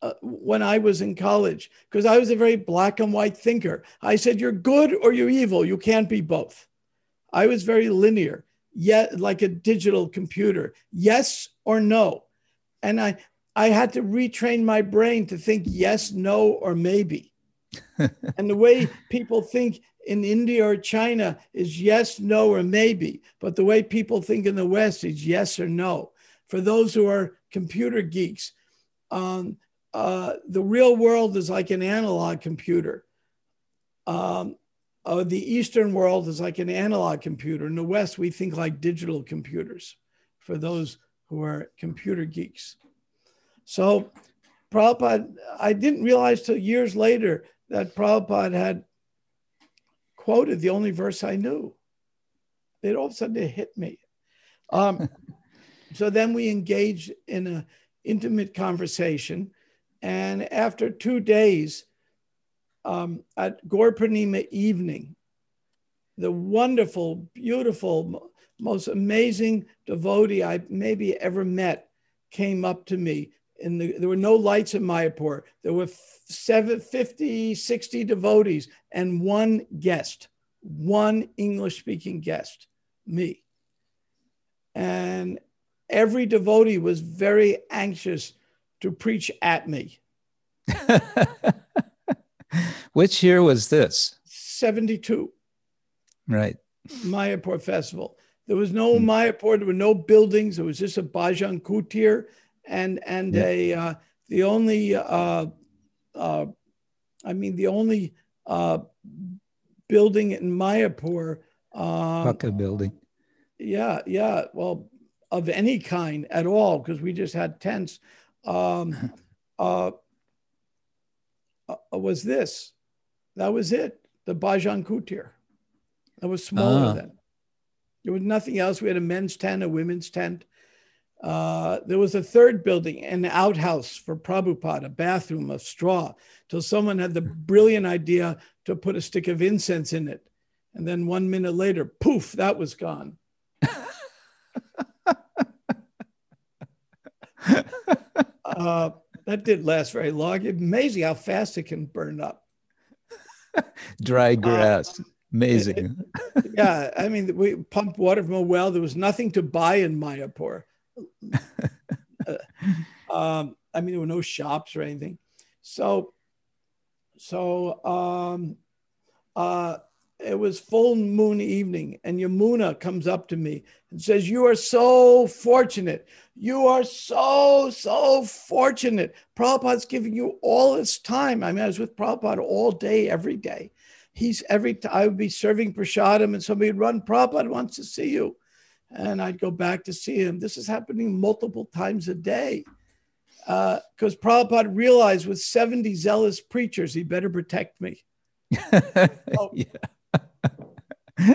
uh, when I was in college, because I was a very black and white thinker. I said, you're good or you're evil. You can't be both. I was very linear, yet like a digital computer. Yes or no. And I, I had to retrain my brain to think yes, no, or maybe. And the way people think in India or China is yes, no, or maybe. But the way people think in the West is yes or no. For those who are computer geeks, um, uh, the real world is like an analog computer. Um, uh, the Eastern world is like an analog computer. In the West, we think like digital computers, for those who are computer geeks. So Prabhupada, I didn't realize till years later that Prabhupada had quoted the only verse I knew. It all of a sudden it hit me. Um, so then we engaged in an intimate conversation. And after two days, um, at Gaur Purnima evening, the wonderful, beautiful, most amazing devotee I maybe ever met came up to me. In the, there were no lights in Mayapur. There were seven, fifty, sixty devotees and one guest, one English-speaking guest, me. And every devotee was very anxious to preach at me. Which year was this? seventy-two. Right. Mayapur Festival. There was no hmm. Mayapur. There were no buildings. There was just a bhajan kutir. And and yeah. a uh, the only uh, uh, I mean the only uh, building in Mayapur, uh, Paka building, yeah, yeah, well, of any kind at all, because we just had tents. Um, uh, uh, was this? That was it. The Bhajan Kutir. That was smaller uh. than. There was nothing else. We had a men's tent, a women's tent. Uh, there was a third building, an outhouse for Prabhupada, a bathroom of straw, till someone had the brilliant idea to put a stick of incense in it. And then one minute later, poof, that was gone. uh, that didn't last very long. Amazing how fast it can burn up. Dry grass. Uh, Amazing. It, it, yeah, I mean, we pumped water from a well. There was nothing to buy in Mayapur. uh, um, I mean, there were no shops or anything. So, so um, uh, it was full moon evening, and Yamuna comes up to me and says, "You are so fortunate. You are so, so fortunate. Prabhupada's giving you all his time." I mean, I was with Prabhupada all day, every day. He's every time I would be serving prasadam, and somebody would run, "Prabhupada wants to see you." And I'd go back to see him. This is happening multiple times a day. Because uh, Prabhupada realized with seventy zealous preachers, he better protect me. So, yeah.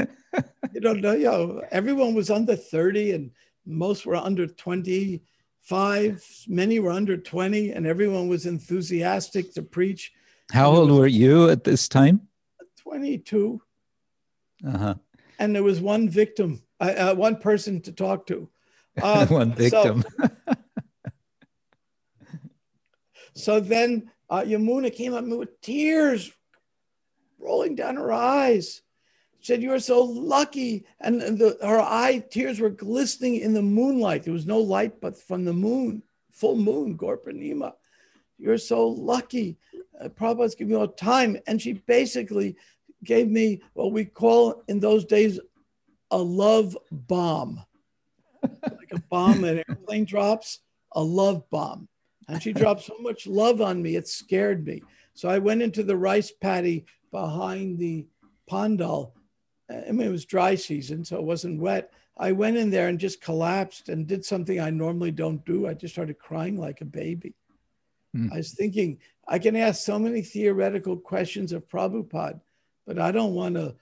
You don't know, you know, everyone was under thirty and most were under twenty-five. Many were under twenty and everyone was enthusiastic to preach. How and old were you at this time? twenty-two. Uh-huh. And there was one victim. Uh, one person to talk to. Uh, one victim. So, so then uh, Yamuna came up with tears rolling down her eyes. She said, "You are so lucky." And the, her eye tears were glistening in the moonlight. There was no light but from the moon, full moon, Gaur Purnima. "You're so lucky. Uh, Prabhupada's giving you all time." And she basically gave me what we call in those days a love bomb, like a bomb that airplane drops, a love bomb. And she dropped so much love on me, it scared me. So I went into the rice paddy behind the pandal. I mean, it was dry season, so it wasn't wet. I went in there and just collapsed and did something I normally don't do. I just started crying like a baby. Mm. I was thinking, I can ask so many theoretical questions of Prabhupada, but I don't want to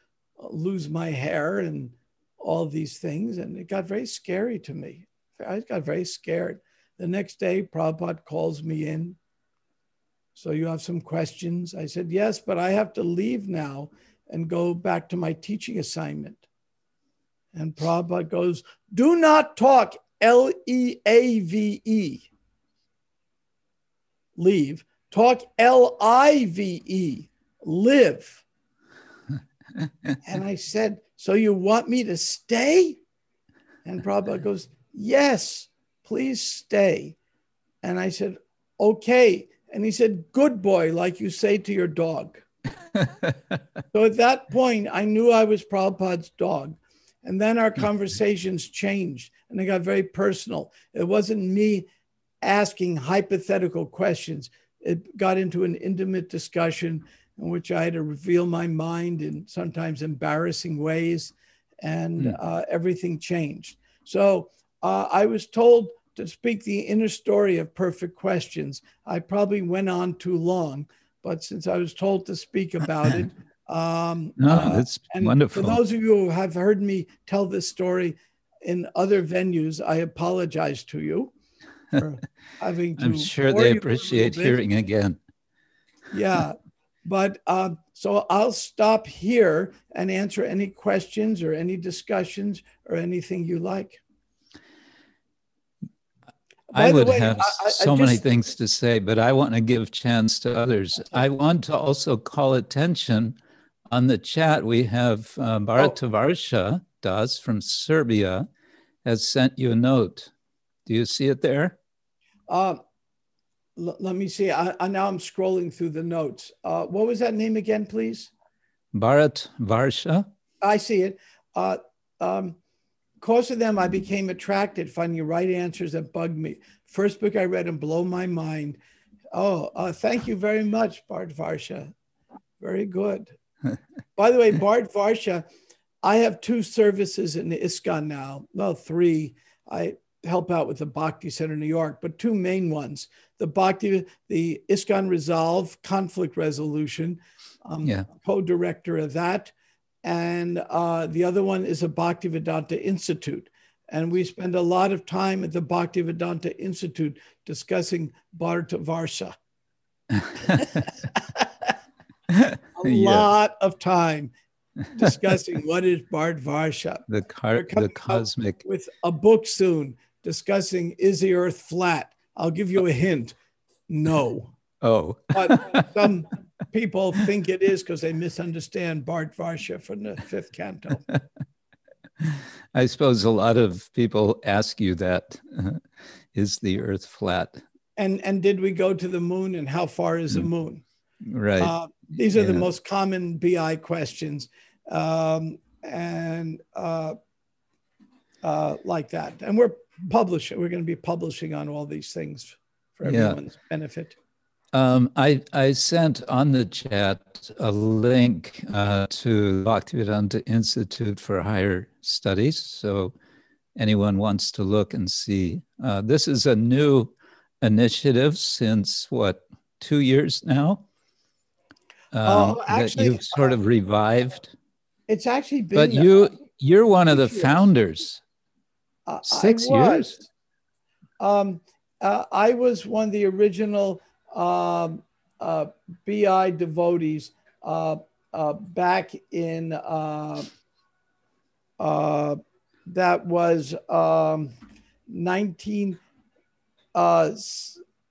lose my hair and all these things. And it got very scary to me. I got very scared. The next day, Prabhupada calls me in. So you have some questions? I said, yes, but I have to leave now and go back to my teaching assignment. And Prabhupada goes, do not talk, L E A V E. Leave. Talk L I V E, live. And I said, so you want me to stay? And Prabhupada goes, yes, please stay. And I said, okay. And he said, good boy, like you say to your dog. So at that point, I knew I was Prabhupada's dog. And then our conversations changed and they got very personal. It wasn't me asking hypothetical questions. It got into an intimate discussion in which I had to reveal my mind in sometimes embarrassing ways, and mm. uh, everything changed. So uh, I was told to speak the inner story of Perfect Questions. I probably went on too long, but since I was told to speak about it, um, no, uh, that's and wonderful. For those of you who have heard me tell this story in other venues, I apologize to you. Having to I'm sure they appreciate hearing again. Yeah, but uh, so I'll stop here and answer any questions or any discussions or anything you like. I would have so many things to say, but I want to give chance to others. I want to also call attention on the chat. We have uh, Bharatavarsha Das from Serbia has sent you a note. Do you see it there? Uh, l- let me see. I, I now I'm scrolling through the notes. Uh, what was that name again, please? Bharatavarsha. I see it. Uh, um, because of them, I became attracted, finding right answers that bugged me. First book I read and blow my mind. Oh, uh, thank you very much, Bharatavarsha. Very good. By the way, Bharatavarsha, I have two services in the ISKCON now. Well, three. I help out with the Bhakti Center in New York, but two main ones, the Bhakti, the ISKCON Resolve, conflict resolution, um, yeah. co-director of that. And uh, the other one is a Bhaktivedanta Institute. And we spend a lot of time at the Bhaktivedanta Institute discussing Bharatavarsha. a yeah. lot of time. Discussing what is Bharatavarsha. The, car- the cosmic. With a book soon discussing, is the earth flat? I'll give you a hint. No. Oh. But some people think it is because they misunderstand Bharatavarsha from the fifth canto. I suppose a lot of people ask you that. Is the earth flat? And, and did we go to the moon, and how far is the moon? Right. Uh, these are yeah. the most common B I questions. Um, and uh, uh, like that. And we're publishing, we're going to be publishing on all these things for everyone's yeah. benefit. Um, I, I sent on the chat a link uh, to Bhaktivedanta Institute for Higher Studies. So anyone wants to look and see. Uh, this is a new initiative since, what, two years now? Uh, oh, actually, that you've sort of revived. It's actually been. But you, you're one of the years. founders. Uh, Six years. Um, uh, I was one of the original um, uh, B I devotees uh, uh, back in. Uh, uh, that was um, nineteen. Uh,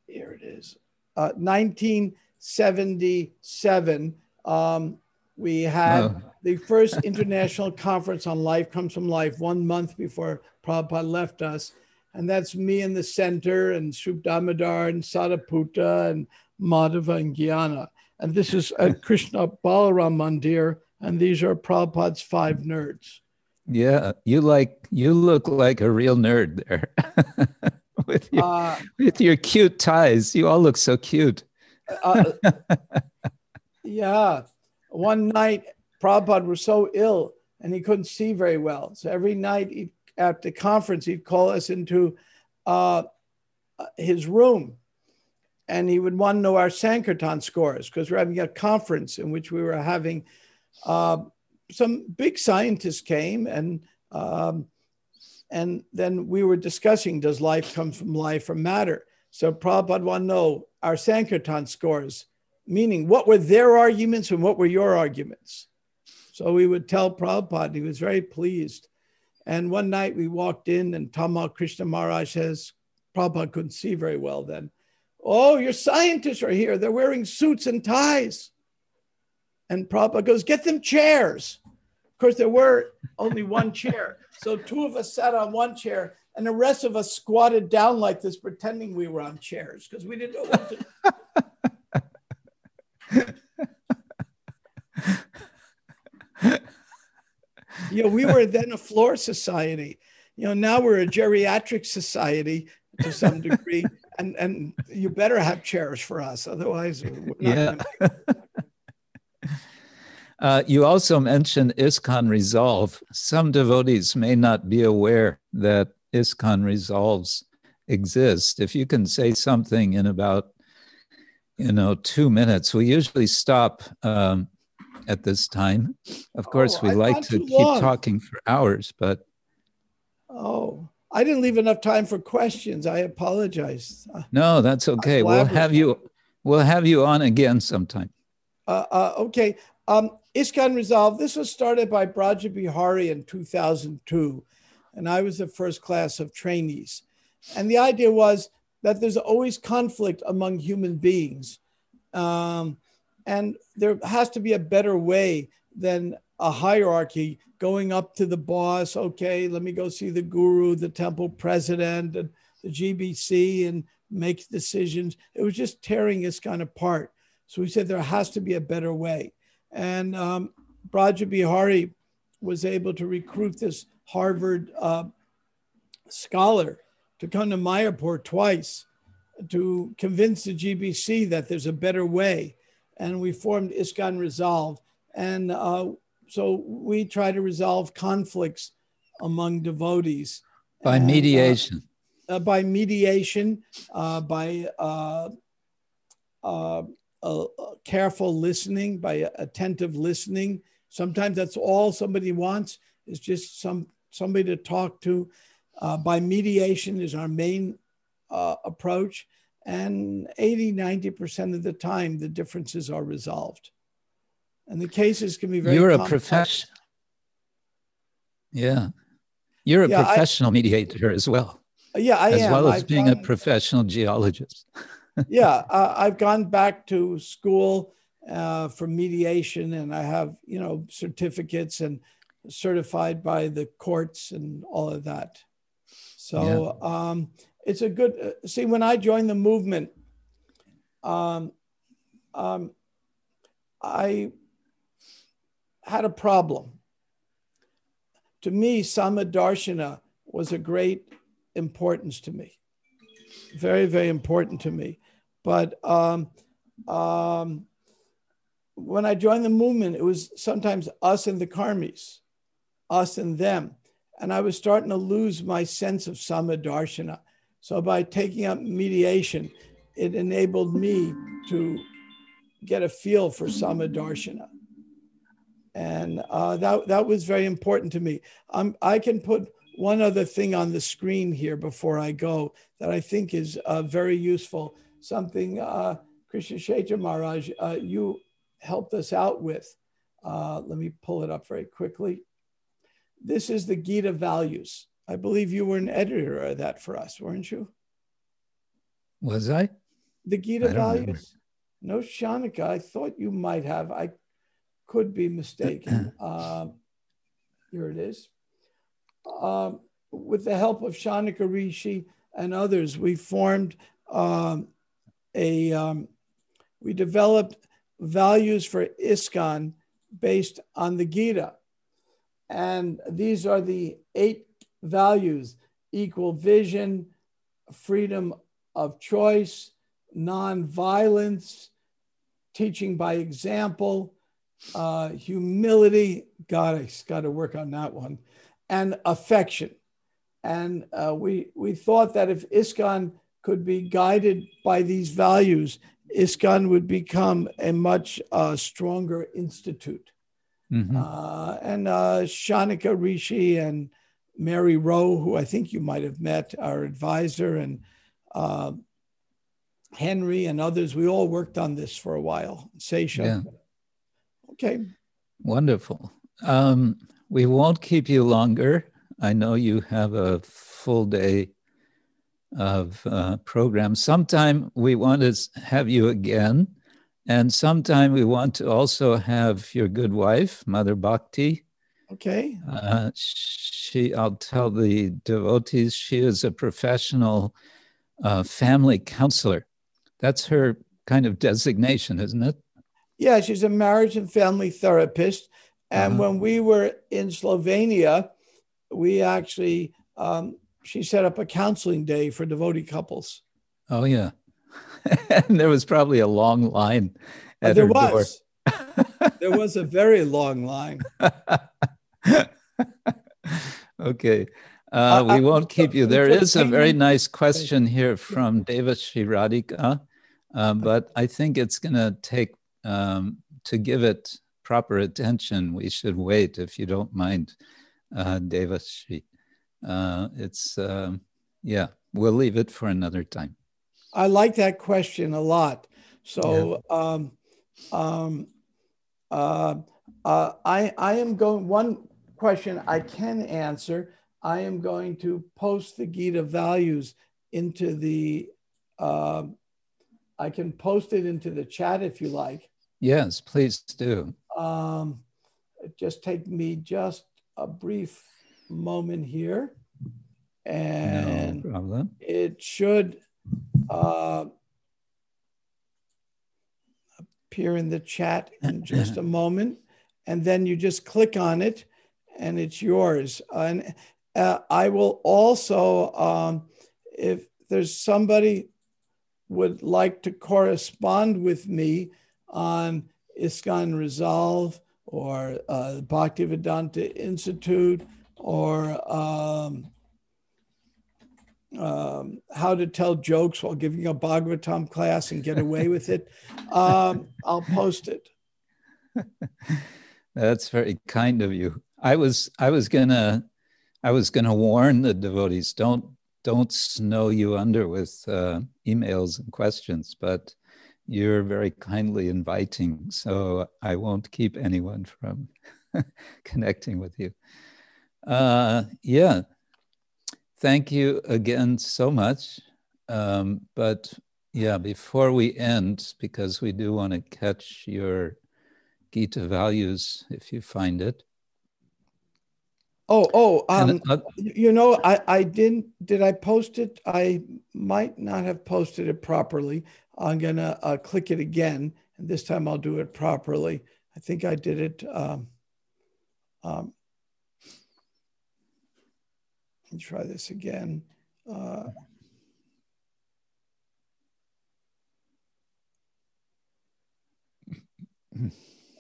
here it is. Uh, nineteen. seventy-seven. Um, we had oh. the first international conference on Life Comes from Life one month before Prabhupada left us. And that's me in the center, and Srup Damodar and Sadaputta and Madhava and Gyana. And this is at Krishna Balaram Mandir. And these are Prabhupada's five nerds. Yeah, you like you look like a real nerd there. with, your, uh, with your cute ties. You all look so cute. uh, yeah. One night, Prabhupada was so ill and he couldn't see very well. So every night he'd at the conference, he'd call us into uh, his room, and he would want to know our Sankirtan scores, because we're having a conference in which we were having uh, some big scientists came, and um, and then we were discussing, does life come from life from matter? So Prabhupada wanted to know our Sankirtan scores, meaning what were their arguments and what were your arguments? So we would tell Prabhupada, he was very pleased. And one night we walked in and Tamal Krishna Maharaj says, Prabhupada couldn't see very well then, oh, your scientists are here. They're wearing suits and ties. And Prabhupada goes, get them chairs. Of course, there were only one chair. So two of us sat on one chair and the rest of us squatted down like this, pretending we were on chairs because we didn't know what to do. You know, we were then a floor society. You know, now we're a geriatric society to some degree, and and you better have chairs for us, otherwise we're not yeah. gonna make it. Uh, you also mentioned ISKCON Resolve. Some devotees may not be aware that ISKCON Resolves exist. If you can say something in about, you know, two minutes. We usually stop um, at this time. Of course, oh, we I like to keep long. talking for hours, but. Oh, I didn't leave enough time for questions. I apologize. No, that's okay. We'll have you, we'll have you on again sometime. Uh, uh, okay. Um, ISKCON Resolve, this was started by Brajabihari in two thousand two, and I was the first class of trainees. And the idea was that there's always conflict among human beings. Um, and there has to be a better way than a hierarchy going up to the boss. Okay, let me go see the guru, the temple president, and the G B C and make decisions. It was just tearing ISKCON apart. So we said there has to be a better way. And um, Brajabihari was able to recruit this Harvard uh, scholar to come to Mayapur twice to convince the G B C that there's a better way. And we formed ISKCON Resolve. And uh, so we try to resolve conflicts among devotees. By and, mediation. Uh, uh, by mediation, uh, by uh, uh, uh, careful listening, by attentive listening. Sometimes that's all somebody wants is just some somebody to talk to. Uh, by mediation is our main uh, approach, and eighty, ninety percent of the time, the differences are resolved. And the cases can be very You're complex. a professional. Yeah. You're a yeah, professional I, mediator as well. Yeah, I as am. As well as I've being gone, a professional geologist. yeah, uh, I've gone back to school uh, for mediation, and I have, you know, certificates and certified by the courts and all of that. So yeah. um, it's a good, uh, see, when I joined the movement, um, um, I had a problem. To me, Samadarshana was a great importance to me. Very, very important to me. But um, um, when I joined the movement, it was sometimes us and the karmis, us and them. And I was starting to lose my sense of Samadarshana. So by taking up mediation, it enabled me to get a feel for Samadarshana. And uh, that, that was very important to me. Um, I can put one other thing on the screen here before I go that I think is uh, very useful. Something uh, Krishna Kshetra Maharaj, uh, you helped us out with. Uh, let me pull it up very quickly. This is the Gita values. I believe you were an editor of that for us, weren't you? Was I? The Gita values? Remember. No, Shanika, I thought you might have. I could be mistaken. uh, here it is. Uh, with the help of Shanika Rishi and others, we formed um, a, um, we developed values for ISKCON based on the Gita. And these are the eight values: equal vision, freedom of choice, nonviolence, teaching by example, uh, humility, God, I got to work on that one, and affection. And uh, we, we thought that if ISKCON could be guided by these values, ISKCON would become a much uh, stronger institute. Mm-hmm. uh, and uh, Shanika Rishi and Mary Rowe, who I think you might have met, our advisor, and uh, Henry and others, we all worked on this for a while. Seisha. Yeah. Okay. Wonderful. Um, we won't keep you longer. I know you have a full day of uh, program. Sometime we want to have you again. And sometime we want to also have your good wife, Mother Bhakti. Okay. Uh, she, I'll tell the devotees, she is a professional uh, family counselor. That's her kind of designation, isn't it? Yeah, she's a marriage and family therapist. And uh-huh. when we were in Slovenia, we actually, um, she set up a counseling day for devotee couples. Oh, yeah. And there was probably a long line at her door. There was a very long line. Okay. Uh, we won't keep you. There is a very nice question here from Deva Shiranika, uh, but I think it's going to take, um, to give it proper attention, we should wait, if you don't mind, uh, Deva Shri. Uh, it's, uh, yeah, we'll leave it for another time. I like that question a lot. So yeah. um, um, uh, uh, I, I am going, one question I can answer, I am going to post the Gita values into the, uh, I can post it into the chat if you like. Yes, please do. Um, just take me just a brief moment here. And no problem. It should... Uh, appear in the chat in just a moment, and then you just click on it and it's yours. And uh, I will also, um, if there's somebody would like to correspond with me on ISKCON Resolve or uh, Bhaktivedanta Institute or um, Um, how to tell jokes while giving a Bhagavatam class and get away with it, um, I'll post it. That's very kind of you. I was I was gonna I was gonna warn the devotees, don't don't snow you under with uh, emails and questions, but you're very kindly inviting, so I won't keep anyone from connecting with you. Uh, yeah. Thank you again so much. Um, but yeah, before we end, because we do want to catch your Gita values if you find it. Oh, oh, um, and, uh, you know, I, I didn't, did I post it? I might not have posted it properly. I'm going to uh, click it again. And this time I'll do it properly. I think I did it. Um, um, Let's try this again. Uh,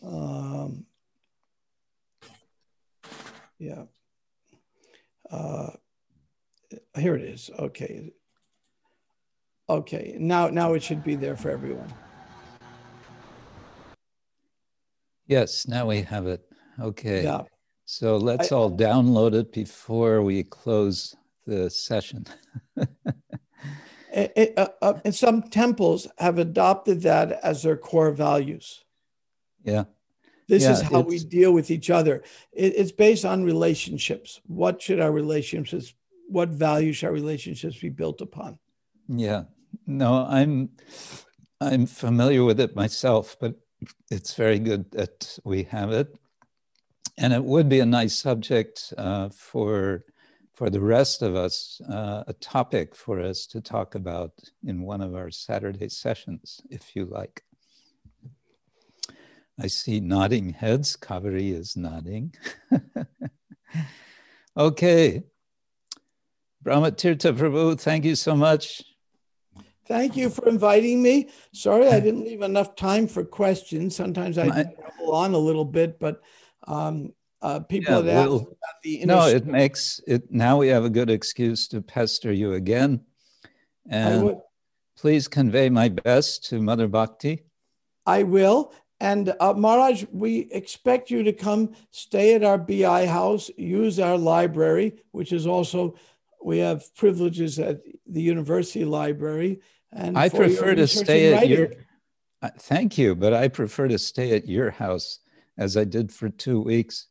um, yeah. Uh, here it is. Okay. Okay. Now, now it should be there for everyone. Yes. Now we have it. Okay. Yeah. So let's I, all download it before we close the session. it, it, uh, uh, and some temples have adopted that as their core values. Yeah. This yeah, is how we deal with each other. It, it's based on relationships. What should our relationships, what values should our relationships be built upon? Yeah. No, I'm, I'm familiar with it myself, but it's very good that we have it. And it would be a nice subject uh, for, for the rest of us, uh, a topic for us to talk about in one of our Saturday sessions, if you like. I see nodding heads. Kaveri is nodding. Okay. Brahmatirtha Prabhu, thank you so much. Thank you for inviting me. Sorry I didn't leave enough time for questions. Sometimes I My- travel on a little bit, but... Um, Uh, people yeah, have we'll, asked about the inner No, it makes it. Now we have a good excuse to pester you again. And please convey my best to Mother Bhakti. I will. And uh, Maharaj, we expect you to come stay at our B I house, use our library, which is also, we have privileges at the university library. And I prefer to stay at your, uh, thank you, but I prefer to stay at your house as I did for two weeks,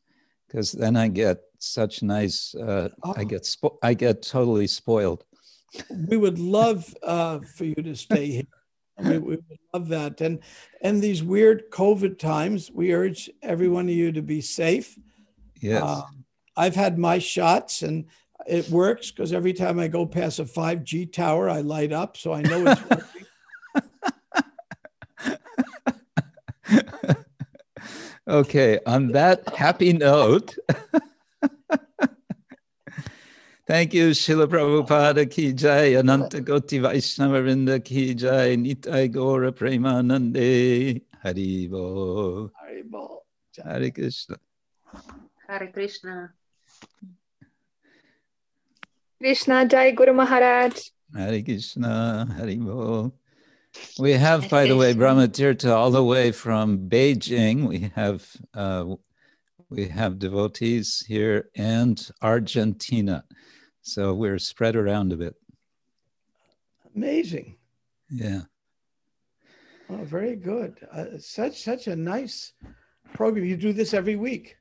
because then I get such nice, uh, oh. I get spo- I get totally spoiled. We would love uh, for you to stay here. We, we would love that. And and these weird COVID times, we urge every one of you to be safe. Yes. Uh, I've had my shots and it works, because every time I go past a five G tower, I light up. So I know it's working. Okay, on that happy note, thank you, Śrīla Prabhupāda ki jai, Ananta Goti Vaishnavarinda ki jai, Nitai Gora Premanande, Hari Bol. Hari Bol. Hare Krishna. Hare Krishna. Krishna jai Guru Maharaj. Hare Krishna, Hari Bol. We have, by the way, Brahmatirtha all the way from Beijing. We have uh, we have devotees here and Argentina, so we're spread around a bit. Amazing. Yeah. Oh, very good. Uh, such such a nice program. You do this every week.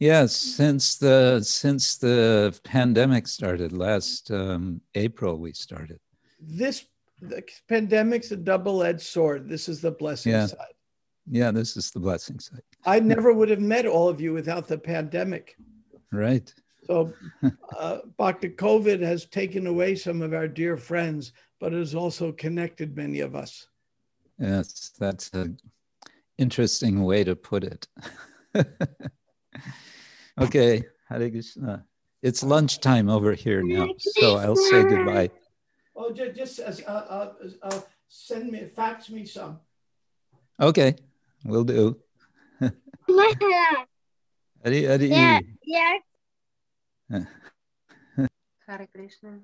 Yes, since the since the pandemic started last um, April, we started this. The pandemic's a double-edged sword. This is the blessing yeah. side. Yeah, this is the blessing side. I never would have met all of you without the pandemic. Right. So uh, Bhakti COVID has taken away some of our dear friends, but it has also connected many of us. Yes, that's an interesting way to put it. Okay, Hare Krishna. It's lunchtime over here now, so I'll say goodbye. Oh, just, just uh, uh, uh, send me, fax me some. Okay, will do. Adi, adi. Yeah, yeah. Hare Krishna.